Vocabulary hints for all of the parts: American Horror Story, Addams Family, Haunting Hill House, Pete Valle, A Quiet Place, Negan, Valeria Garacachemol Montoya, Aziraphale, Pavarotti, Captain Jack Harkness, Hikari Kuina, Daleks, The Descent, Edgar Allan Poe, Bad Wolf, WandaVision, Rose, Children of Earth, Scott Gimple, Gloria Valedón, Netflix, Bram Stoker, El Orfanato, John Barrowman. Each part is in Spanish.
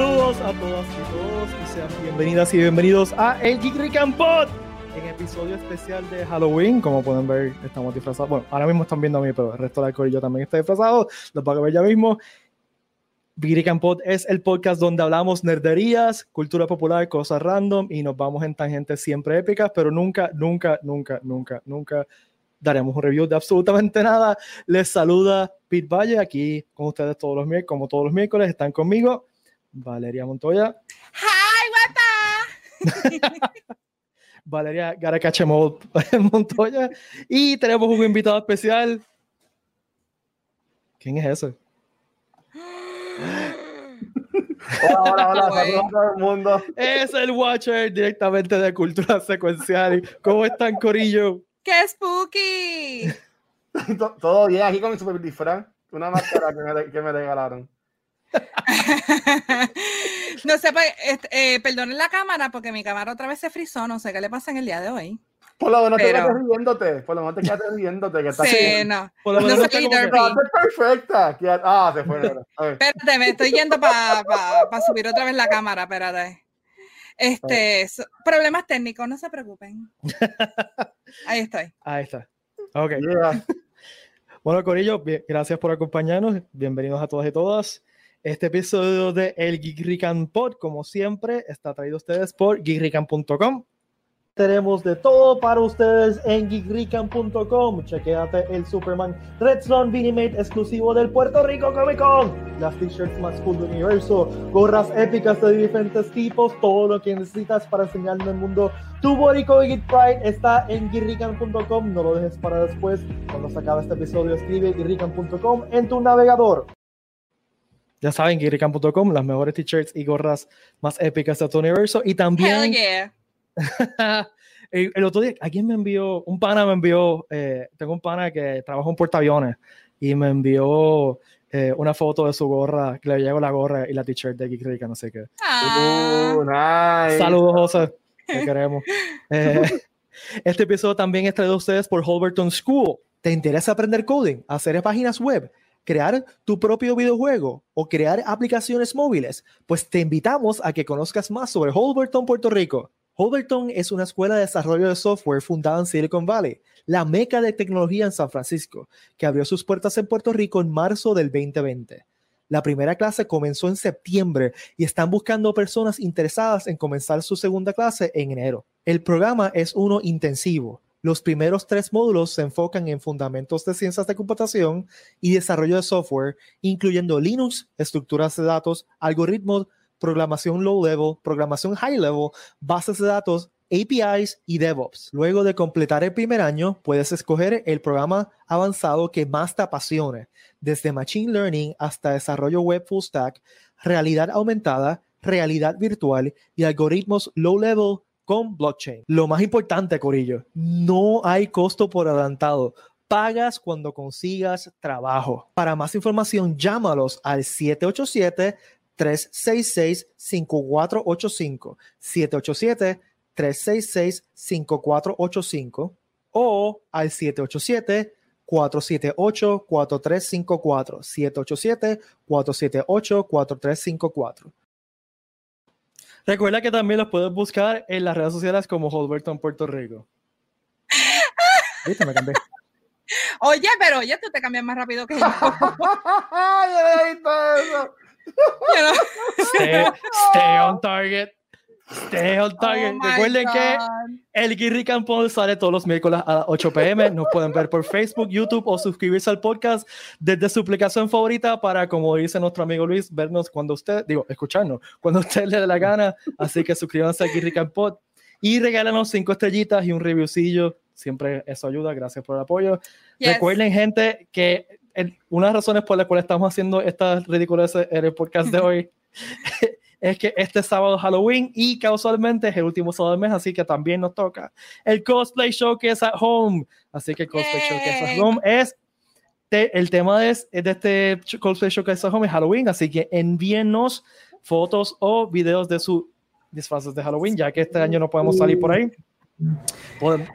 Saludos a todas y todos y sean bienvenidas y bienvenidos a El GeekRican Pod, en episodio especial de Halloween. Como pueden ver, estamos disfrazados. Bueno, ahora mismo están viendo a mí, pero el resto de la corillo también está disfrazado. Los van a ver ya mismo. GeekRican Pod es el podcast donde hablamos nerderías, cultura popular, cosas random y nos vamos en tangentes siempre épicas, pero nunca daremos un review de absolutamente nada. Les saluda Pete Valle, aquí con ustedes todos los miércoles, como todos los miércoles. Están conmigo Valeria Montoya. ¡Hi, guata! Valeria Garacachemol Montoya. Y tenemos un invitado especial. ¿Quién es ese? Hola, saludos a todo el mundo. Es el Watcher directamente de Cultura Secuencial. ¿Cómo están, corillo? ¡Qué spooky! Todo bien, aquí con mi super disfraz. Una máscara que me regalaron. No sé, perdonen la cámara porque mi cámara otra vez se frizó. No sé qué le pasa en el día de hoy. Por lo menos te quedaste riéndote. Por lo menos te quedaste riéndote. Que estás no. Por lo menos no soy derby. Perfecta. Se fue. Espérate, me estoy yendo para subir otra vez la cámara. Espérate. Problemas técnicos, no se preocupen. Ahí estoy. Ahí está. Ok. Yeah. Bueno, corillo, gracias por acompañarnos. Bienvenidos a todas y todas. Este episodio de El GeekRican Pod, como siempre, está traído a ustedes por GeekRican.com. Tenemos de todo para ustedes en GeekRican.com. Chequéate el Superman Red Zone Vinimate exclusivo del Puerto Rico Comic Con. Las t-shirts más cool del universo, gorras épicas de diferentes tipos, todo lo que necesitas para enseñarle al mundo tu Boricua Geek Pride está en GeekRican.com. No lo dejes para después. Cuando se acabe este episodio, escribe GeekRican.com en tu navegador. Ya saben, GeekRican.com, las mejores t-shirts y gorras más épicas de tu universo. Y también... Hell yeah. El otro día, ¿a quién me envió? Un pana me envió... tengo un pana que trabaja en portaaviones y me envió una foto de su gorra, que le llegó la gorra y la t-shirt de GeekRican, no sé qué. Nice. Saludos, José. Te queremos. Este episodio también es traído a ustedes por Holberton School. ¿Te interesa aprender coding? ¿Hacer páginas web? ¿Crear tu propio videojuego o crear aplicaciones móviles? Pues te invitamos a que conozcas más sobre Holberton, Puerto Rico. Holberton es una escuela de desarrollo de software fundada en Silicon Valley, la meca de tecnología en San Francisco, que abrió sus puertas en Puerto Rico en marzo del 2020. La primera clase comenzó en septiembre y están buscando personas interesadas en comenzar su segunda clase en enero. El programa es uno intensivo. Los primeros 3 módulos se enfocan en fundamentos de ciencias de computación y desarrollo de software, incluyendo Linux, estructuras de datos, algoritmos, programación low-level, programación high-level, bases de datos, APIs y DevOps. Luego de completar el primer año, puedes escoger el programa avanzado que más te apasione, desde Machine Learning hasta desarrollo web full stack, realidad aumentada, realidad virtual y algoritmos low-level con blockchain. Lo más importante, corillo, no hay costo por adelantado. Pagas cuando consigas trabajo. Para más información, llámalos al 787-366-5485. 787-366-5485 o al 787-478-4354. 787-478-4354. Recuerda que también los puedes buscar en las redes sociales como Holberton Puerto Rico. ¿Viste? Me cambié. Oye, pero ya tú te cambias más rápido que yo. Stay on target. Stay on target. Recuerden que el GeekRican Pod sale todos los miércoles a las 8 p.m. Nos pueden ver por Facebook, YouTube o suscribirse al podcast desde su aplicación favorita para, como dice nuestro amigo Luis, vernos cuando usted, escucharnos cuando usted le dé la gana. Así que suscríbanse a GeekRican Pod y regálanos 5 estrellitas y un reviewcillo. Siempre eso ayuda. Gracias por el apoyo. Yes. Recuerden, gente, que una de las razones por las cuales estamos haciendo estas ridiculeces en el podcast de hoy es que este sábado es Halloween y casualmente es el último sábado del mes, así que también nos toca el Cosplay Showcase at Home. Así que el Cosplay Showcase at Home es, el tema de este Cosplay Showcase at Home es Halloween, así que envíennos fotos o videos de sus disfraces de Halloween, ya que este año no podemos salir por ahí.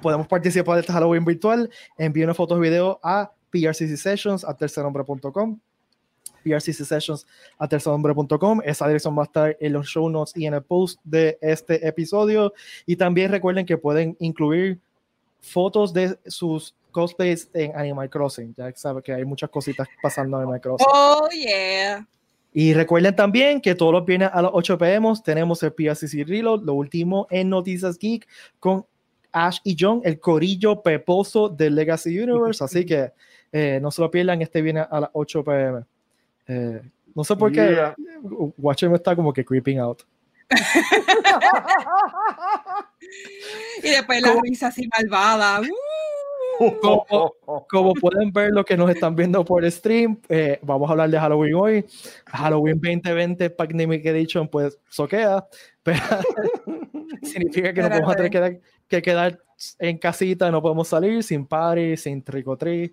Podemos participar de este Halloween virtual. Envíennos fotos y videos a prccsessions@tercerhombre.com. prccsessions a tercerhombre.com. Esa dirección va a estar en los show notes y en el post de este episodio. Y también recuerden que pueden incluir fotos de sus cosplays en Animal Crossing. Ya saben que hay muchas cositas pasando en Animal Crossing. Oh, yeah. Y recuerden también que todos los viernes a las 8 p.m. tenemos el PRCC Reload, lo último en Noticias Geek, con Ash y John, el corillo peposo de Legacy Universe. Así que no se lo pierdan, este viernes a las 8 p.m. No sé por qué Watcher me está como que creeping out. Y después la risa así malvada. Como pueden ver los que nos están viendo por stream, vamos a hablar de Halloween hoy. Halloween 2020 Pandemic Edition, pues soquea, pero significa que nos vamos a tener que quedar en casita, no podemos salir, sin party, sin trick or treat.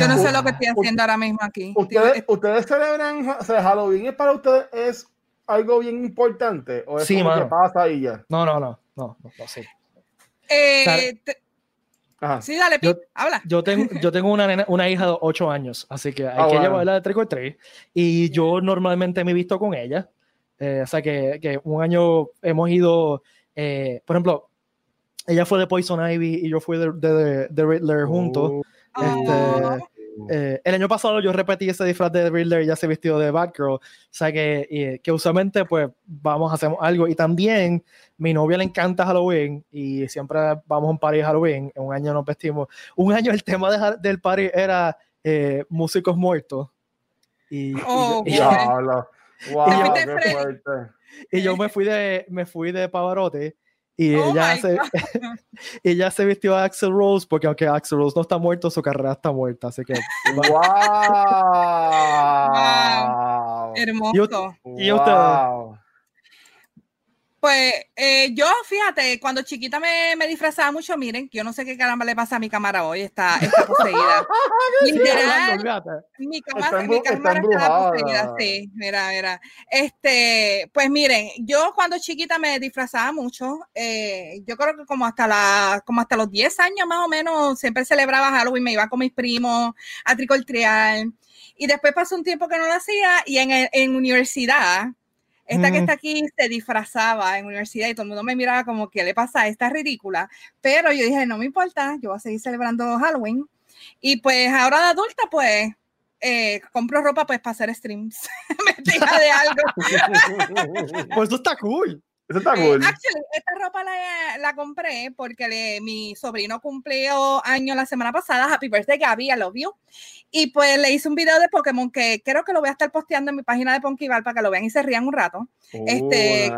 Yo no sé lo que estoy haciendo ahora mismo aquí. ¿Ustedes celebran, o sea, Halloween para ustedes es algo bien importante, o es sí, como que pasa ahí ya? No, sí. Ajá. Sí, dale, Pete, habla. Yo tengo una hija de 8 años, así que hay que llevarla de trick or treat, y yo normalmente me visto con ella, o sea que un año hemos ido, por ejemplo, ella fue de Poison Ivy y yo fui de Riddler juntos. El año pasado yo repetí ese disfraz de Riddler y ya se vistió de Batgirl, o sea que usualmente pues vamos, hacemos algo. Y también mi novia le encanta Halloween y siempre vamos a un party de Halloween. Un año nos vestimos, un año el tema del party era músicos muertos y yo me fui de Pavarotti. Y ella se vistió a Axl Rose, porque aunque Axl Rose no está muerto, su carrera está muerta. Así que... ¡Wow! Hermoso. ¿Y usted? Pues yo, fíjate, cuando chiquita me disfrazaba mucho. Miren, yo no sé qué caramba le pasa a mi cámara hoy. Está poseída. Literal, mi cámara está poseída. Sí, mira. Pues miren, yo cuando chiquita me disfrazaba mucho. Yo creo que como hasta los 10 años más o menos, siempre celebraba Halloween. Me iba con mis primos a trick or treat. Y después pasó un tiempo que no lo hacía. Y en universidad... Esta que está aquí se disfrazaba en universidad y todo el mundo me miraba como, ¿qué le pasa a esta ridícula? Pero yo dije, no me importa, yo voy a seguir celebrando Halloween. Y pues ahora de adulta, pues, compro ropa pues para hacer streams. Mentira de algo. Pues eso está cool. Eso está cool. Actually, esta ropa la compré porque mi sobrino cumplió año la semana pasada. Happy birthday, Gaby, I love you. Y pues le hice un video de Pokémon que creo que lo voy a estar posteando en mi página de Ponkival para que lo vean y se rían un rato. Nice.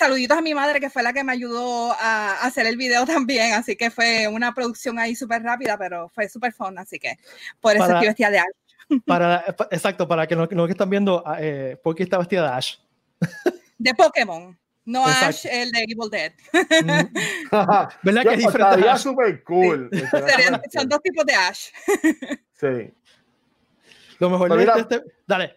Saluditos a mi madre, que fue la que me ayudó a hacer el video también, así que fue una producción ahí súper rápida, pero fue súper fun, así que por eso estoy vestida de Ash. Exacto, para que los que están viendo, Poki está vestida de Ash. De Pokémon. No, Ash, el de Evil Dead. ¿Verdad que es diferente? Estaría súper cool. Sí. Son dos tipos de Ash. Sí. Lo mejor de este... Dale.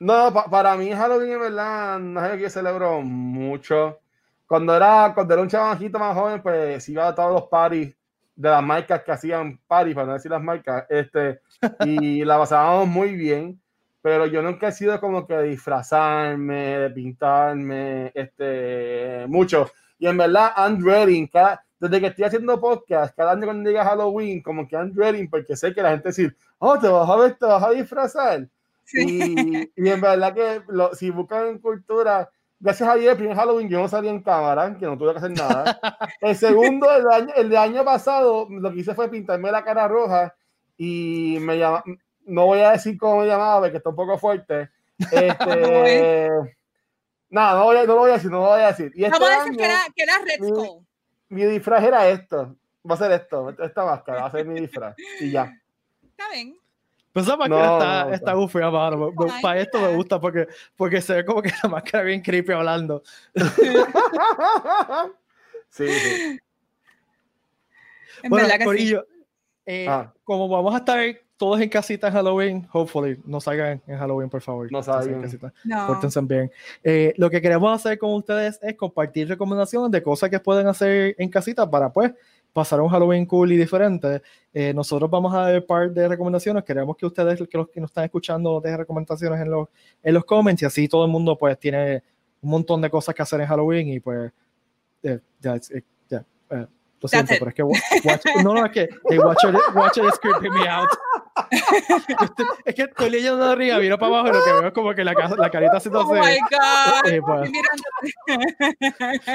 No, para mí Halloween en verdad no es algo que yo celebro mucho. Cuando era un chavajito más joven, pues iba a todos los parties de las marcas que hacían parties, para no decir las marcas, y la pasábamos muy bien. Pero yo nunca he sido como que disfrazarme, de pintarme, mucho. Y en verdad, I'm dreading, desde que estoy haciendo podcast, cada año cuando llega Halloween, como que I'm dreading, porque sé que la gente dice, te vas a disfrazar. Sí. Y en verdad que si buscan en cultura, gracias a Dios, el primer Halloween yo no salí en cámara, que no tuve que hacer nada. El segundo, el año pasado, lo que hice fue pintarme la cara roja y me llamaron. No voy a decir cómo me llamaba, porque está un poco fuerte. No lo voy a decir. Y vamos a decir que era Red Skull. Mi disfraz era esto. Va a ser esto, esta máscara. Va a ser mi disfraz. Y ya. Está bien. Pues esa máscara está goofia, mano. Para esto me gusta, porque se ve como que la máscara bien creepy hablando. Sí. En bueno, verdad que corillo, sí. Como vamos a estar... Todos en casita en Halloween, hopefully. No salgan en Halloween, por favor. No salgan en casita. No. Pórtense bien. Lo que queremos hacer con ustedes es compartir recomendaciones de cosas que pueden hacer en casita para, pues, pasar un Halloween cool y diferente. Nosotros vamos a dar par de recomendaciones. Queremos que ustedes, que los que nos están escuchando, dejen recomendaciones en los comments, y así todo el mundo pues tiene un montón de cosas que hacer en Halloween. Y pues lo siento, pero es que watch it is creeping me out. Es que estoy leyendo de arriba, miro para abajo y lo que veo es como que la carita se torce. Oh my God.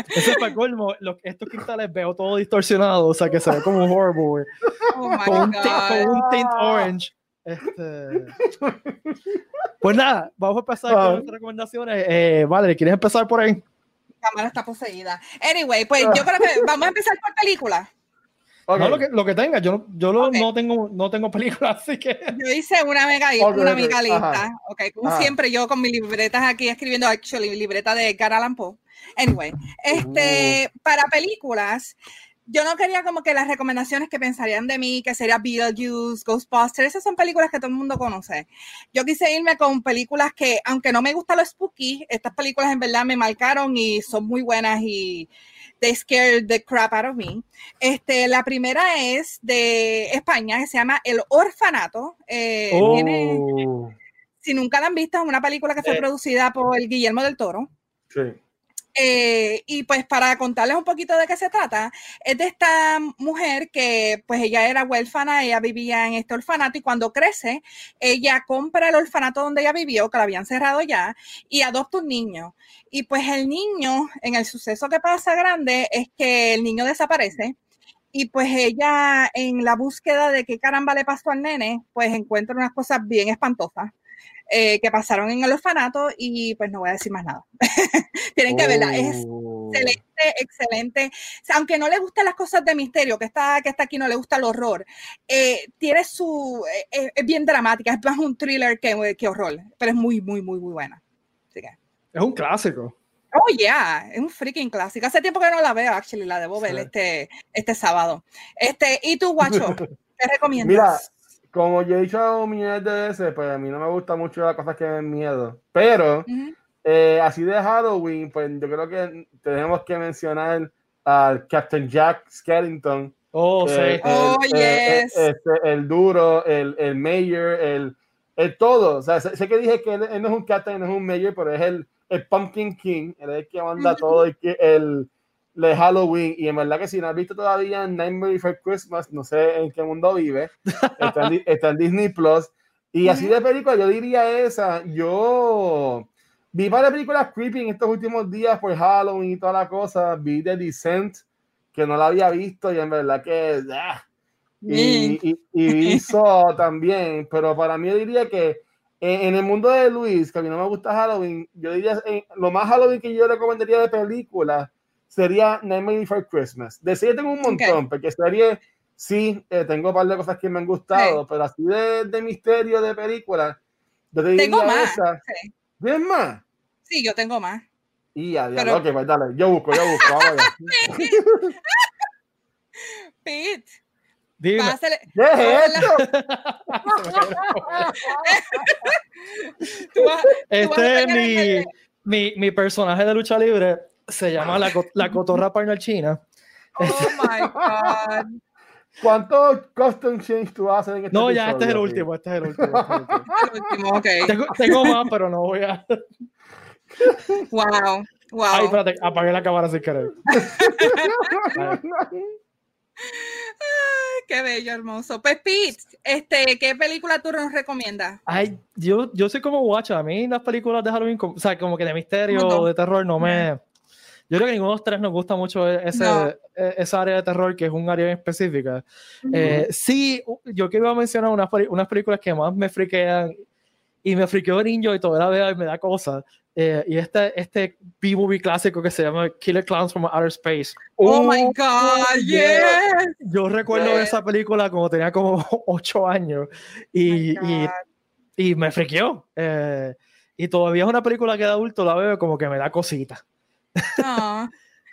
Eso es para colmo. Estos cristales veo todo distorsionado, o sea que se ve como un horrible. Con un tint orange. Pues nada, vamos a empezar con nuestras recomendaciones. Vale, ¿quieres empezar por ahí? La cámara está poseída. Anyway, pues yo creo que vamos a empezar por películas. Okay. No, lo que tenga, no tengo películas, así que... Yo hice una mega lista, ajá. Okay, como siempre yo con mis libretas aquí escribiendo, actually, libreta de Edgar Allan Poe. Anyway, para películas, yo no quería como que las recomendaciones que pensarían de mí, que sería Beetlejuice, Ghostbusters, esas son películas que todo el mundo conoce. Yo quise irme con películas que, aunque no me gusta lo spooky, estas películas en verdad me marcaron y son muy buenas y... They scared the crap out of me. La primera es de España, que se llama El Orfanato. Si nunca la han visto, es una película que fue producida por Guillermo del Toro. Sí. Y pues para contarles un poquito de qué se trata, es de esta mujer que pues ella era huérfana, ella vivía en este orfanato y cuando crece ella compra el orfanato donde ella vivió, que la habían cerrado ya, y adopta un niño. Y pues el niño, en el suceso que pasa grande, es que el niño desaparece. Y pues ella, en la búsqueda de qué caramba le pasó al nene, pues encuentra unas cosas bien espantosas. Que pasaron en el orfanato y pues no voy a decir más nada. Tienen que verla, es excelente. O sea, aunque no le gustan las cosas de misterio, que está aquí no le gusta el horror, tiene su... es bien dramática, es más un thriller que horror, pero es muy, muy, muy, muy buena. Así que, es un clásico. Oh, yeah, es un freaking clásico. Hace tiempo que no la veo, actually, la debo ver este sábado. ¿Y tú, Guacho? ¿Te recomiendas? Mira, como yo he dicho millones de veces, pues a mí no me gusta mucho las cosas que me dan miedo. Pero, así de Halloween, pues yo creo que tenemos que mencionar al Captain Jack Skellington. Oh, sí. El duro, el mayor, el todo. O sea, sé que dije que él no es un captain, no es un mayor, pero es el Pumpkin King. Él es el que manda todo, el Halloween, y en verdad que si no has visto todavía Nightmare Before Christmas, no sé en qué mundo vive, está en Disney Plus, y así de película yo diría esa. Yo vi varias películas creepy en estos últimos días por Halloween y toda la cosa. Vi The Descent, que no la había visto, y en verdad que y vi Saw también, pero para mí yo diría que en el mundo de Luis, que a mí no me gusta Halloween, yo diría lo más Halloween que yo recomendaría de películas sería Nightmare Before Christmas. De serie tengo un montón, porque serie sí, tengo un par de cosas que me han gustado, pero así de misterio, de película, yo te tengo más. ¿Tienes más? Sí, yo tengo más. Y adiós, pero... ok, pues dale, yo busco, vamos a ver. Pete, dime. ¿Qué es esto? Este es mi personaje de lucha libre. Se llama la cotorra partner china. Oh my God. ¿Cuántos custom change tú haces en este episodio? No, ya este es el último. Okay. Tengo más, pero no voy a... Wow. Ay, espérate, apagué la cámara sin querer. Qué bello, hermoso. Pues Pete, ¿qué película tú nos recomiendas? Ay, yo soy como guacho. A mí las películas de Halloween, o sea, como que de misterio o de terror no me... Yo creo que ninguno de los tres nos gusta mucho esa área de terror, que es un área específica. Sí, yo que iba a mencionar unas películas que más me friquean, y me friqueó de niño y todavía la veo y me da cosas. Y este B-movie clásico que se llama Killer Clowns from Outer Space. Oh my God, yes. Yo recuerdo esa película cuando tenía como 8 años y me friqueó. Y todavía es una película que de adulto la veo como que me da cositas.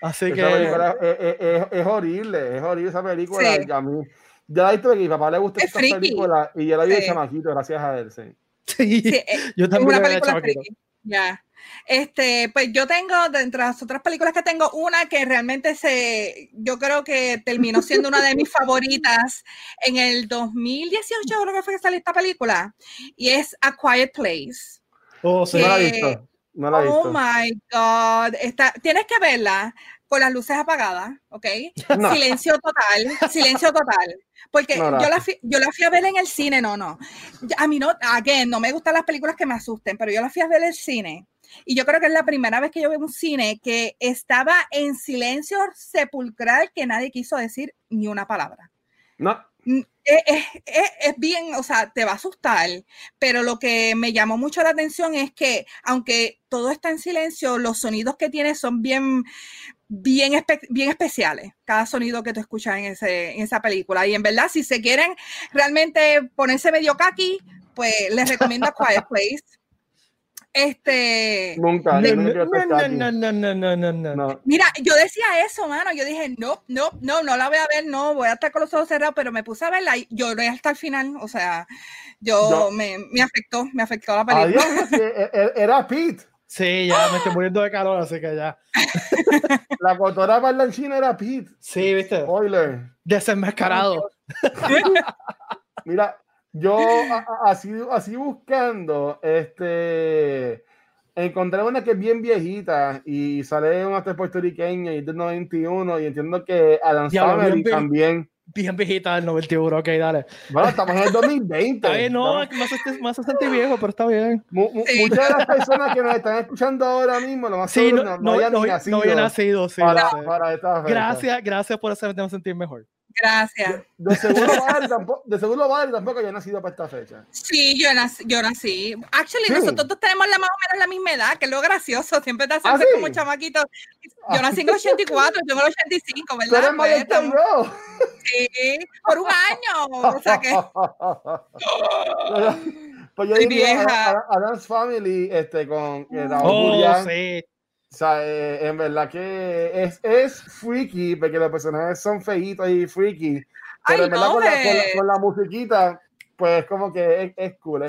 Así que es horrible, esa película. A mí ya la he visto, que mi papá le gusta esta película y ya la vi de chamaquito, gracias a él. Sí, yo también la vi de chamaquito. Ya. Pues yo tengo, entre las otras películas que tengo, una que realmente yo creo que terminó siendo una de mis favoritas en el 2018, creo que fue que salió esta película, y es A Quiet Place. Oh, sí, no la he visto. No la he visto. Oh my God. Tienes que verla con las luces apagadas, ¿ok? No. Silencio total, porque yo la fui a ver en el cine, a mí no me gustan las películas que me asusten, pero yo la fui a ver en el cine, y yo creo que es la primera vez que yo veo un cine que estaba en silencio sepulcral, que nadie quiso decir ni una palabra. No. Es bien, o sea, te va a asustar, pero lo que me llamó mucho la atención es que, aunque todo está en silencio, los sonidos que tiene son bien especiales, cada sonido que tú escuchas en esa película. Y en verdad, si se quieren realmente ponerse medio kaki, pues les recomiendo Quiet Place. Nunca, no. Mira, yo decía eso, mano. Yo dije, no la voy a ver, no, voy a estar con los ojos cerrados, pero me puse a verla y lloré hasta el final. O sea, me afectó la película. Adiós, era Pete. Sí, ya me estoy muriendo de calor, así que ya. La cotora para el cine era Pete. Sí, viste. Oiler. Desenmascarado. Mira. Yo así buscando, encontré una que es bien viejita y sale un actor puertorriqueño y del 91, y entiendo que Addams Family también. Bien viejita del 91, ok, dale. Bueno, estamos en el 2020. Ay, no, más bastante viejo, pero está bien. Muchas de las personas que nos están escuchando ahora mismo, lo más seguro, no habían nacido. Sí, para esta fecha. Gracias por hacerme sentir mejor. Gracias. De seguro Valeria tampoco yo he nacido para esta fecha. Sí, yo nací. Actually, sí. Nosotros dos tenemos más o menos la misma edad, que es lo gracioso. Siempre te haces como chamaquito. Yo nací en el 84, yo en el 85, ¿verdad? Pero es pues, sí, por un año. O sea que... Pues yo diría Addams Family con Julián. Sí. O sea, en verdad que es freaky, porque los personajes son feitos y freaky, pero en verdad con la musiquita, pues como que es cool.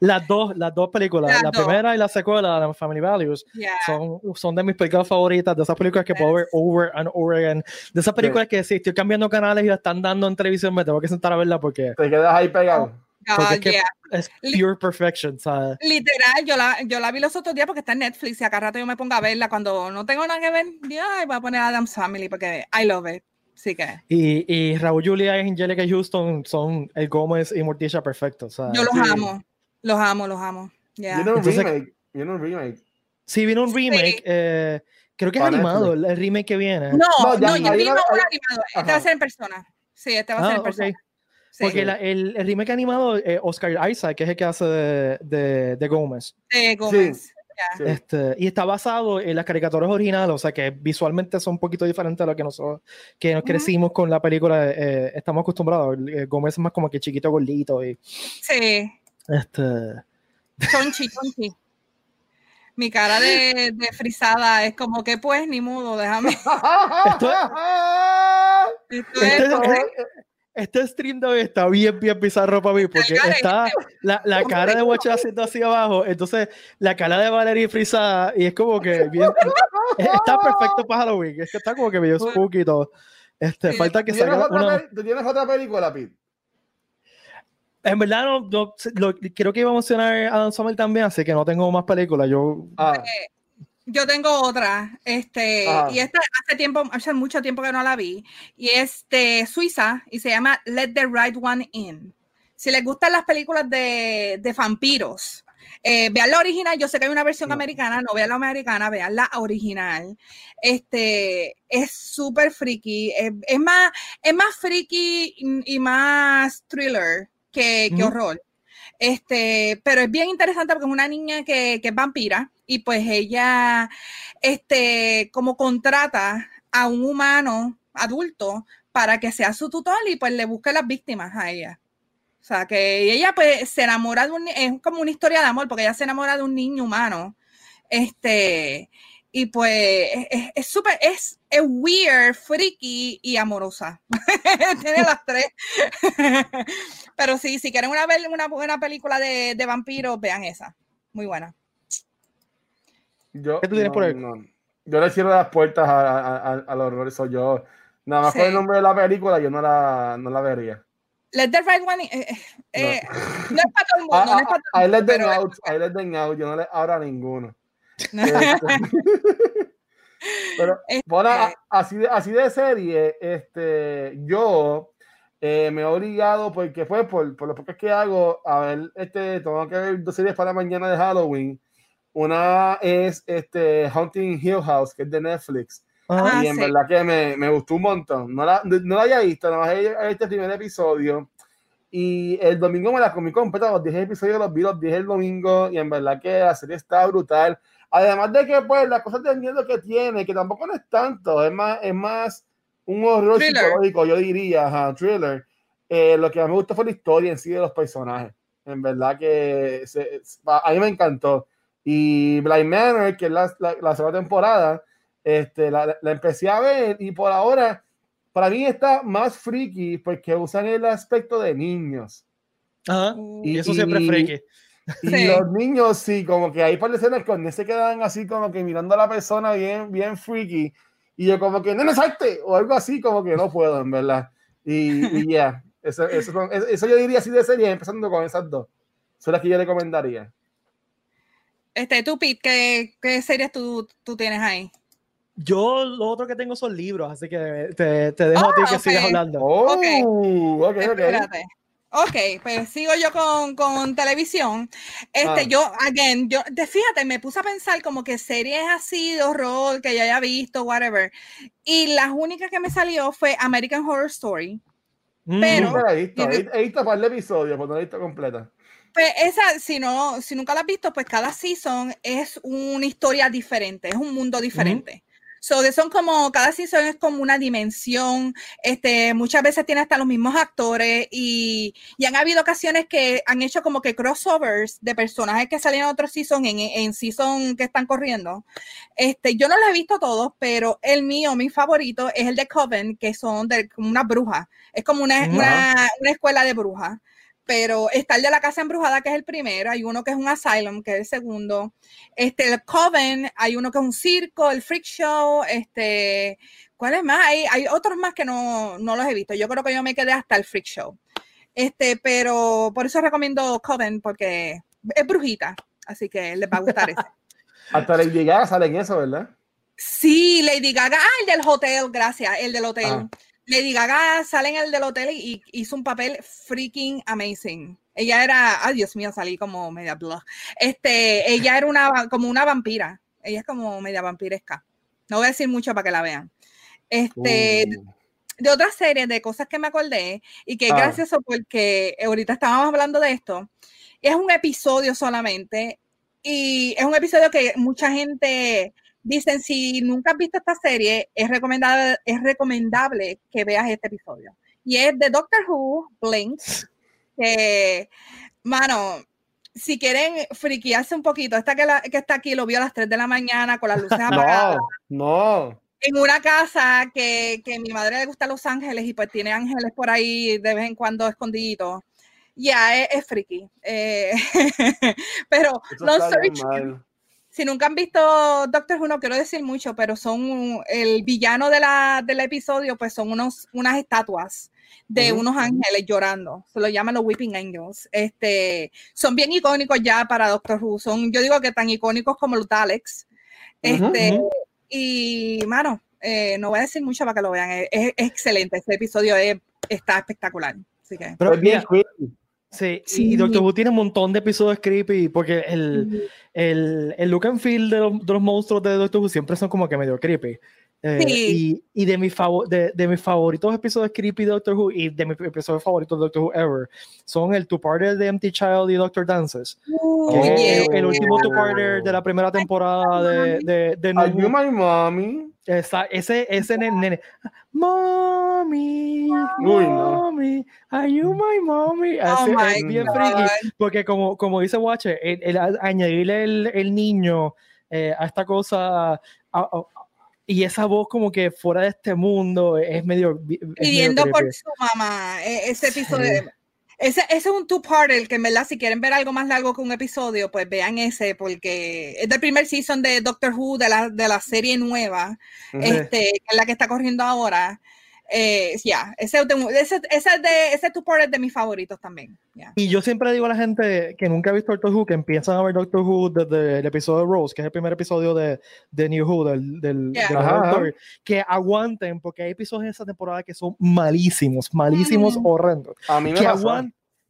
Las dos películas, la primera y la secuela de Family Values, son de mis películas favoritas, de esas películas que puedo ver over and over again, de esas películas que si estoy cambiando canales y la están dando en televisión, me tengo que sentar a verla porque... Te quedas ahí pegado. Es pure perfection, ¿sabes? Literal, yo la vi los otros días porque está en Netflix y acá rato yo me pongo a verla cuando no tengo nada que ver. Ay, voy a poner Addams Family porque I love it. Sí que. Y Raúl Julia y Angelica Houston son el Gómez y Morticia perfectos. Yo los amo. Yeah. Vino un remake. Sí, vino un remake. Sí. Creo que es animado el remake que viene. No, ya vino un animado. Este va a ser en persona. Sí, este va a ser en persona. Okay. Porque el remake animado, Oscar Isaac, que es el que hace de Gómez. De Gómez. Sí. Yeah. Y está basado en las caricaturas originales, o sea que visualmente son un poquito diferentes a lo que nosotros que nos crecimos con la película, estamos acostumbrados. Gómez es más como que chiquito, gordito. Y, sí. Chonchi. Mi cara de frisada es como que pues, ni mudo, déjame. Este stream de hoy está bien bizarro para mí, porque está la cara de Watcha haciendo hacia abajo, entonces la cara de Valeria frisada, y es como que bien, está perfecto para Halloween, es que está como que medio spooky y todo. Falta que salga una... ¿Tú tienes otra película, Pete? En verdad creo que iba a mencionar a Addams Family también, así que no tengo más películas, Yo tengo otra, y esta hace mucho tiempo que no la vi, y es de Suiza, y se llama Let the Right One In. Si les gustan las películas de vampiros, vean la original. Yo sé que hay una versión americana, no vean la americana, vean la original. Es súper friki, es más friki y más thriller que horror. Pero es bien interesante porque es una niña que es vampira y pues ella como contrata a un humano adulto para que sea su tutor y pues le busque las víctimas a ella. O sea que ella pues se enamora es como una historia de amor porque ella se enamora de un niño humano. Y pues es súper, es weird, freaky y amorosa. Tiene las tres. Pero sí, si quieren una buena película de vampiros, vean esa. Muy buena. ¿Qué tú tienes por ahí? No. Yo le cierro las puertas al horror. Eso yo, nada más por el nombre de la película, yo no la vería. Let the Right One In. No es para todo el mundo. No es para todo el mundo. I let them out. Yo no le abro a ninguno. No. Pero bueno, así de serie, yo me he obligado, porque fue por los podcasts que hago, a ver, tengo que ver dos series para mañana de Halloween. Una es Haunting Hill House, que es de Netflix. Ajá, y en verdad que me gustó un montón. No la había visto, nada más he visto el primer episodio. Y el domingo me la comí completa, los 10 episodios los vi el domingo. Y en verdad que la serie está brutal. Además de que, pues, las cosas de miedo que tiene, que tampoco no es tanto, es más un horror thriller psicológico, yo diría, thriller. Lo que más me gustó fue la historia en sí de los personajes. En verdad que a mí me encantó. Y Blind Manor, que es la segunda temporada, la empecé a ver, y por ahora, para mí está más friki porque usan el aspecto de niños. Ajá, y eso siempre es friki. Y los niños, sí, como que hay escenas que se quedan así como que mirando a la persona bien, bien freaky, y yo como que, ¡nene, salte! O algo así, como que no puedo, en verdad. Y ya, eso yo diría así de serie, empezando con esas dos. Son las que yo recomendaría. Tú, Pete, ¿qué series tú tienes ahí? Yo lo otro que tengo son libros, así que te dejo a ti que sigas hablando. Espérate. Ok, pues sigo yo con televisión. Fíjate, me puse a pensar como que series así de horror que yo haya visto, whatever. Y las únicas que me salió fue American Horror Story. Pero he visto para el episodio, pero no la he visto completa. Pues esa, si nunca la has visto, pues cada season es una historia diferente, es un mundo diferente. So, son como, cada season es como una dimensión, muchas veces tiene hasta los mismos actores y han habido ocasiones que han hecho como que crossovers de personajes que salen a otro season en season que están corriendo. Yo no los he visto todos, pero el mío, mi favorito, es el de Coven, que son como unas brujas. Es como una escuela de brujas. Pero está el de la casa embrujada, que es el primero, hay uno que es un asylum, que es el segundo, el Coven, hay uno que es un circo, el freak show, ¿cuál es más? Hay otros más que no los he visto, yo creo que yo me quedé hasta el freak show, pero por eso recomiendo Coven, porque es brujita, así que les va a gustar ese. Hasta Lady Gaga sale en eso, ¿verdad? Sí, Lady Gaga, el del hotel. Ah. Lady Gaga sale en el del hotel y hizo un papel freaking amazing. Ella era, Dios mío, salí como media blog. Ella era como una vampira. Ella es como media vampiresca. No voy a decir mucho para que la vean. De otra serie de cosas que me acordé y que es gracioso porque ahorita estábamos hablando de esto. Es un episodio solamente y es un episodio que mucha gente... Dicen, si nunca has visto esta serie, es recomendable que veas este episodio. Y es de Doctor Who, Blink. Que, mano, si quieren friquearse un poquito, esta que está aquí lo vio a las 3 de la mañana con las luces apagadas. No. En una casa que a mi madre le gusta Los Ángeles y pues tiene ángeles por ahí de vez en cuando escondiditos. Ya, es friki. Pero los si nunca han visto Doctor Who, no quiero decir mucho, pero son el villano del episodio, pues son unas estatuas de unos ángeles llorando. Se lo llaman los Weeping Angels. Son bien icónicos ya para Doctor Who. Son, yo digo que tan icónicos como los Daleks. Y, mano, no voy a decir mucho para que lo vean. Es excelente. Este episodio está espectacular. Así que... Pero bien, Sí, y Doctor Who tiene un montón de episodios creepy porque el look and feel de los monstruos de Doctor Who siempre son como que medio creepy. Y de mis favoritos episodios creepy de Doctor Who y de mis episodios favoritos de Doctor Who ever son el two-parter de Empty Child y Doctor Dances. El último two-parter de la primera temporada de Are You My Mommy? Ese nene. Mommy, mommy, are you my mommy? Así es bien friki, porque como dice Watcher, añadirle el niño a esta cosa y esa voz como que fuera de este mundo es medio... Pidiendo por su mamá, ese episodio... Ese es un two-parter que en verdad, si quieren ver algo más largo que un episodio, pues vean ese, porque es del primer season de Doctor Who, de la serie nueva, que es la que está corriendo ahora. Ese two-parter es de mis favoritos también. Yeah. Y yo siempre digo a la gente que nunca ha visto Doctor Who, que empiezan a ver Doctor Who desde el episodio de Rose, que es el primer episodio de New Who, del que aguanten, porque hay episodios en esta temporada que son malísimos, horrendos. A mí me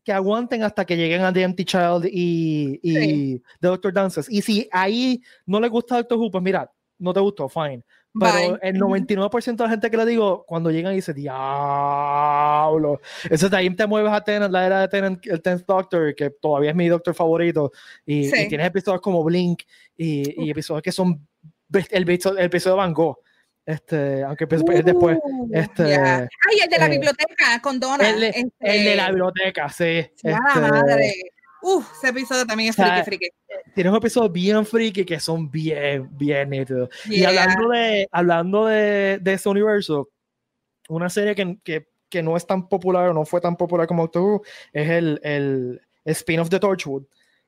que aguanten hasta que lleguen a The Empty Child y The Doctor Dances. Y si ahí no les gusta Doctor Who, pues mira, no te gustó, fine. Pero el 99% de la gente que le digo, cuando llegan dice, diablo. Entonces de ahí te mueves a Tennant, la era de Tennant, el 10th Doctor, que todavía es mi Doctor favorito. Y tienes episodios como Blink y episodios que son el episodio de Van Gogh. Aunque después... Ay, el de la biblioteca, con Donna. El de la biblioteca, sí. Madre. Ese episodio también es friki. Tienes un episodio bien friki que son bien nítidos. Yeah. Y hablando de ese universo, una serie que no es tan popular o no fue tan popular como Doctor Who es el spin-off de Torchwood.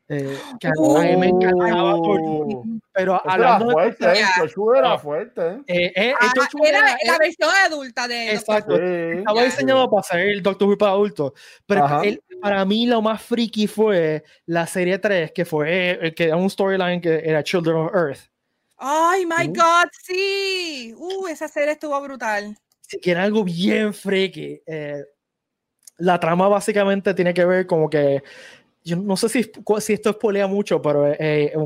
A mí me encantaba Torchwood. Pero hablando de Torchwood era fuerte. Era la versión adulta de... Exacto. Estaba diseñado para ser el Doctor Who para adultos. Pero para mí lo más friki fue la serie 3, que fue un storyline que era Children of Earth. ¡Ay, my God! ¡Sí! Esa serie estuvo brutal. Sí, que era algo bien friki. La trama básicamente tiene que ver como que... Yo no sé si esto spoilea mucho, pero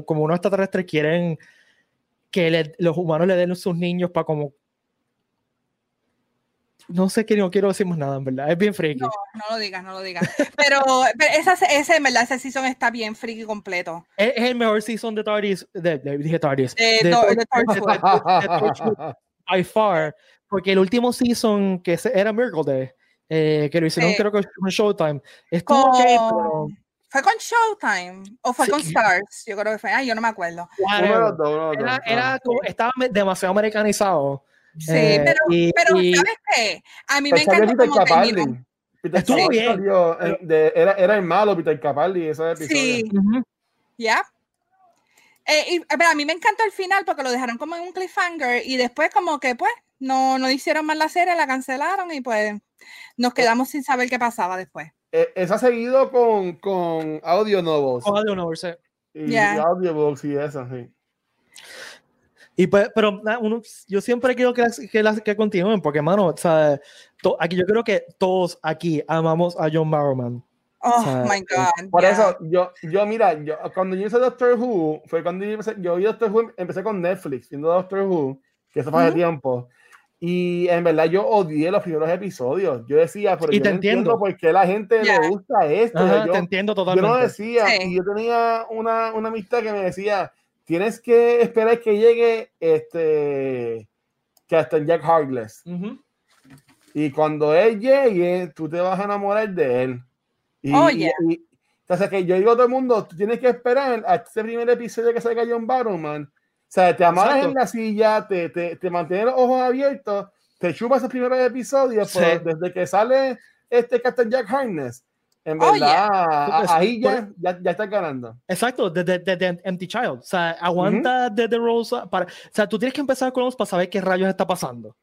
como unos extraterrestres quieren que los humanos le den a sus niños para como... No sé, que no quiero decir más nada, en verdad. Es bien friki. No lo digas. pero ese, en verdad, ese season está bien friki completo. Es el mejor season de TARDIS. Dije TARDIS. De Torchwood. By far. Porque el último season, que era Miracle Day, que lo hicieron creo que con Showtime. Es como que... ¿Fue con Showtime? ¿O fue con Stars? Yo creo que fue. Yo no me acuerdo. Estaba demasiado americanizado. Sí, pero ¿sabes qué? A mí me encantó como terminó. Estuvo bien. Era el malo Peter Capaldi ese episodio. Sí. Ya. Pero a mí me encantó el final porque lo dejaron como en un cliffhanger y después como que pues no hicieron más la serie, la cancelaron y pues nos quedamos sin saber qué pasaba después. Esa ha seguido con Audio Novels. Con Audio Novels, sí. Y Audiobooks y eso, sí. Y pues, pero yo siempre quiero que continúen, porque, mano, o sea, aquí, yo creo que todos aquí amamos a John Barrowman. Oh, o sea, my God. Por eso, yo, cuando yo hice Doctor Who, fue cuando yo vi Doctor Who, empecé con Netflix, viendo Doctor Who, que eso fue hace tiempo. Y en verdad yo odié los primeros episodios. Yo decía, pero yo no entiendo por qué la gente le gusta esto. Ajá, te entiendo totalmente. Yo no decía, y yo tenía una amistad que me decía, tienes que esperar que llegue Captain Jack Harkness. Y cuando él llegue, tú te vas a enamorar de él. Y entonces que yo digo a todo el mundo, tú tienes que esperar a este primer episodio que salga John Barrowman. O sea, te amarras en la silla, te mantienes los ojos abiertos, te chupas esos primeros episodios, desde que sale Captain Jack Harkness. En verdad, ahí ya estás ganando. Exacto, desde Empty Child. O sea, aguanta desde Rose. O sea, tú tienes que empezar con Rose para saber qué rayos está pasando.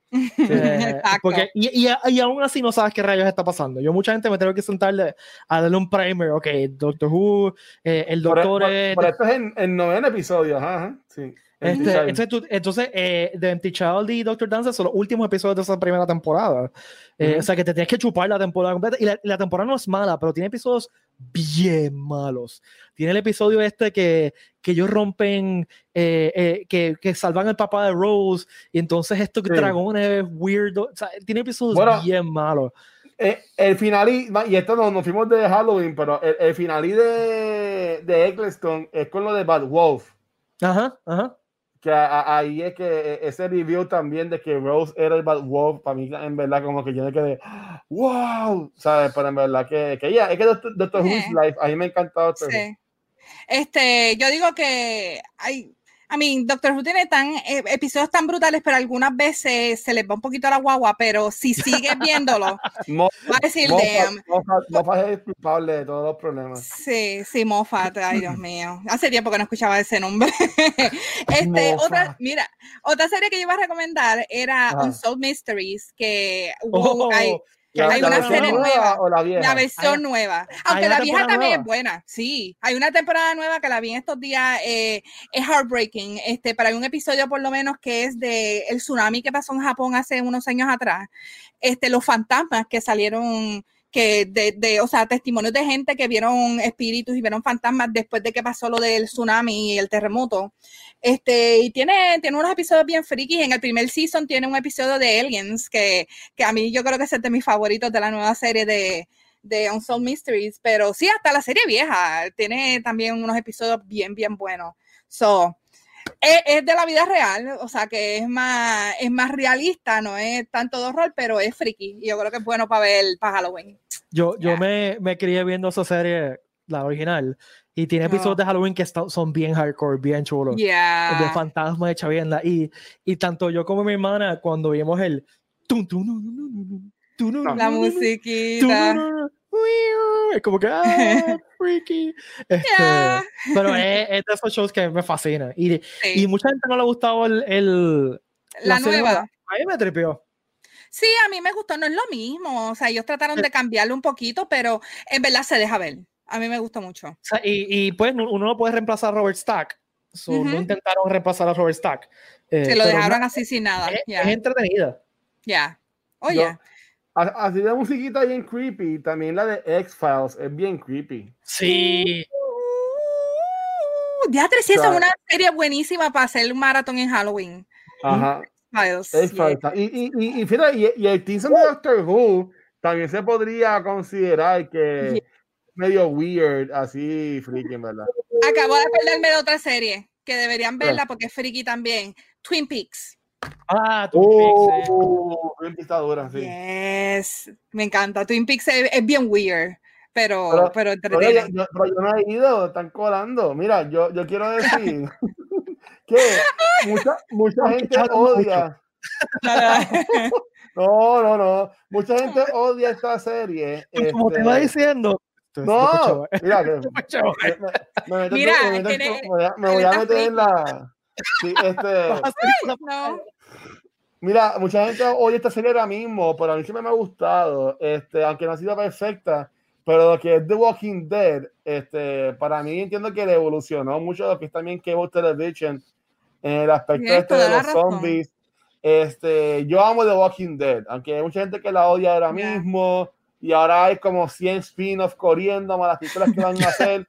Porque, y aún así no sabes qué rayos está pasando. Yo mucha gente me tengo que sentarle a darle un primer. Ok, Doctor Who, el doctor... Pero esto es el 9º episodio. Ajá, sí. Entonces, The Empty Child y Doctor Dances son los últimos episodios de esa primera temporada. O sea que te tienes que chupar la temporada completa. Y la temporada no es mala, pero tiene episodios bien malos. Tiene el episodio que ellos rompen, que salvan al papá de Rose. Y entonces estos dragones weirdos. O sea, tiene episodios bien malos. El finalí, y esto nos fuimos de Halloween, pero el finalí de Eccleston es con lo de Bad Wolf. Ajá. Que ahí es que ese review también de que Rose era el Bad Wolf, para mí en verdad como que yo me quedé wow, sabes, pero en verdad que ya, es que Doctor Who's Life, a mí me ha encantado. Yo digo que I mean, Doctor Who tiene episodios tan brutales, pero algunas veces se les va un poquito a la guagua, pero si sigues viéndolo, va a decir, damn. Moffat es el culpable de todos los problemas. Sí, sí, Moffat, ay Dios mío. Hace tiempo que no escuchaba ese nombre. Otra serie que yo iba a recomendar era Unsolved Mysteries, que hay una serie nueva, la versión nueva, aunque la vieja también es buena. Sí, hay una temporada nueva que la vi en estos días, es heartbreaking, pero hay un episodio por lo menos que es de el tsunami que pasó en Japón hace unos años atrás, los fantasmas que salieron, testimonios de gente que vieron espíritus y vieron fantasmas después de que pasó lo del tsunami y el terremoto. Y tiene unos episodios bien frikis. En el primer season tiene un episodio de Aliens, que a mí yo creo que es de mis favoritos de la nueva serie de Unsolved Mysteries. Pero sí, hasta la serie vieja tiene también unos episodios bien, bien buenos. Es de la vida real, o sea que es más realista, no es tanto de horror, pero es friki. Y yo creo que es bueno para ver para Halloween. Yo me crié viendo esa serie, la original, y tiene episodios de Halloween que son bien hardcore, bien chulos. De fantasmas, de chavienda. Y tanto yo como mi hermana, cuando vimos el la musiquita. Es como que freaky. Pero es de esos shows que me fascina. Y mucha gente no le ha gustado la nueva. A mí me tripeó. Sí, a mí me gustó, no es lo mismo. O sea, ellos trataron de cambiarlo un poquito, pero en verdad se deja ver. A mí me gustó mucho. O sea, y pues uno no puede reemplazar a Robert Stack. No intentaron reemplazar a Robert Stack. Se lo dejaron así sin nada. Es entretenida. Así de musiquita bien creepy, también la de X-Files es bien creepy. Sí. Diatre, sí, esa es una serie buenísima para hacer un maratón en Halloween. Ajá. X-Files. Yeah. Y fíjate, y el Team de Doctor Who también se podría considerar que medio weird, así freaky, ¿verdad? Acabo de perderme de otra serie que deberían verla porque es freaky también. Twin Peaks. Twin Peaks está dura, sí. Yes. Me encanta. Twin Peaks es bien weird, pero entretenido. Pero yo no he ido, están colando. Mira, yo quiero decir que mucha gente odia. No. Mucha gente odia esta serie. Como te va diciendo. No, mira, me voy a meter en la... Sí, Mira, mucha gente oye esta serie ahora mismo, pero a mí siempre me ha gustado, aunque no ha sido perfecta, pero lo que es The Walking Dead, para mí entiendo que le evolucionó mucho lo que es también Cable Television en el aspecto de los zombies. Yo amo The Walking Dead, aunque hay mucha gente que la odia ahora mismo, y ahora hay como 100 spin-offs corriendo más las películas que van a hacer.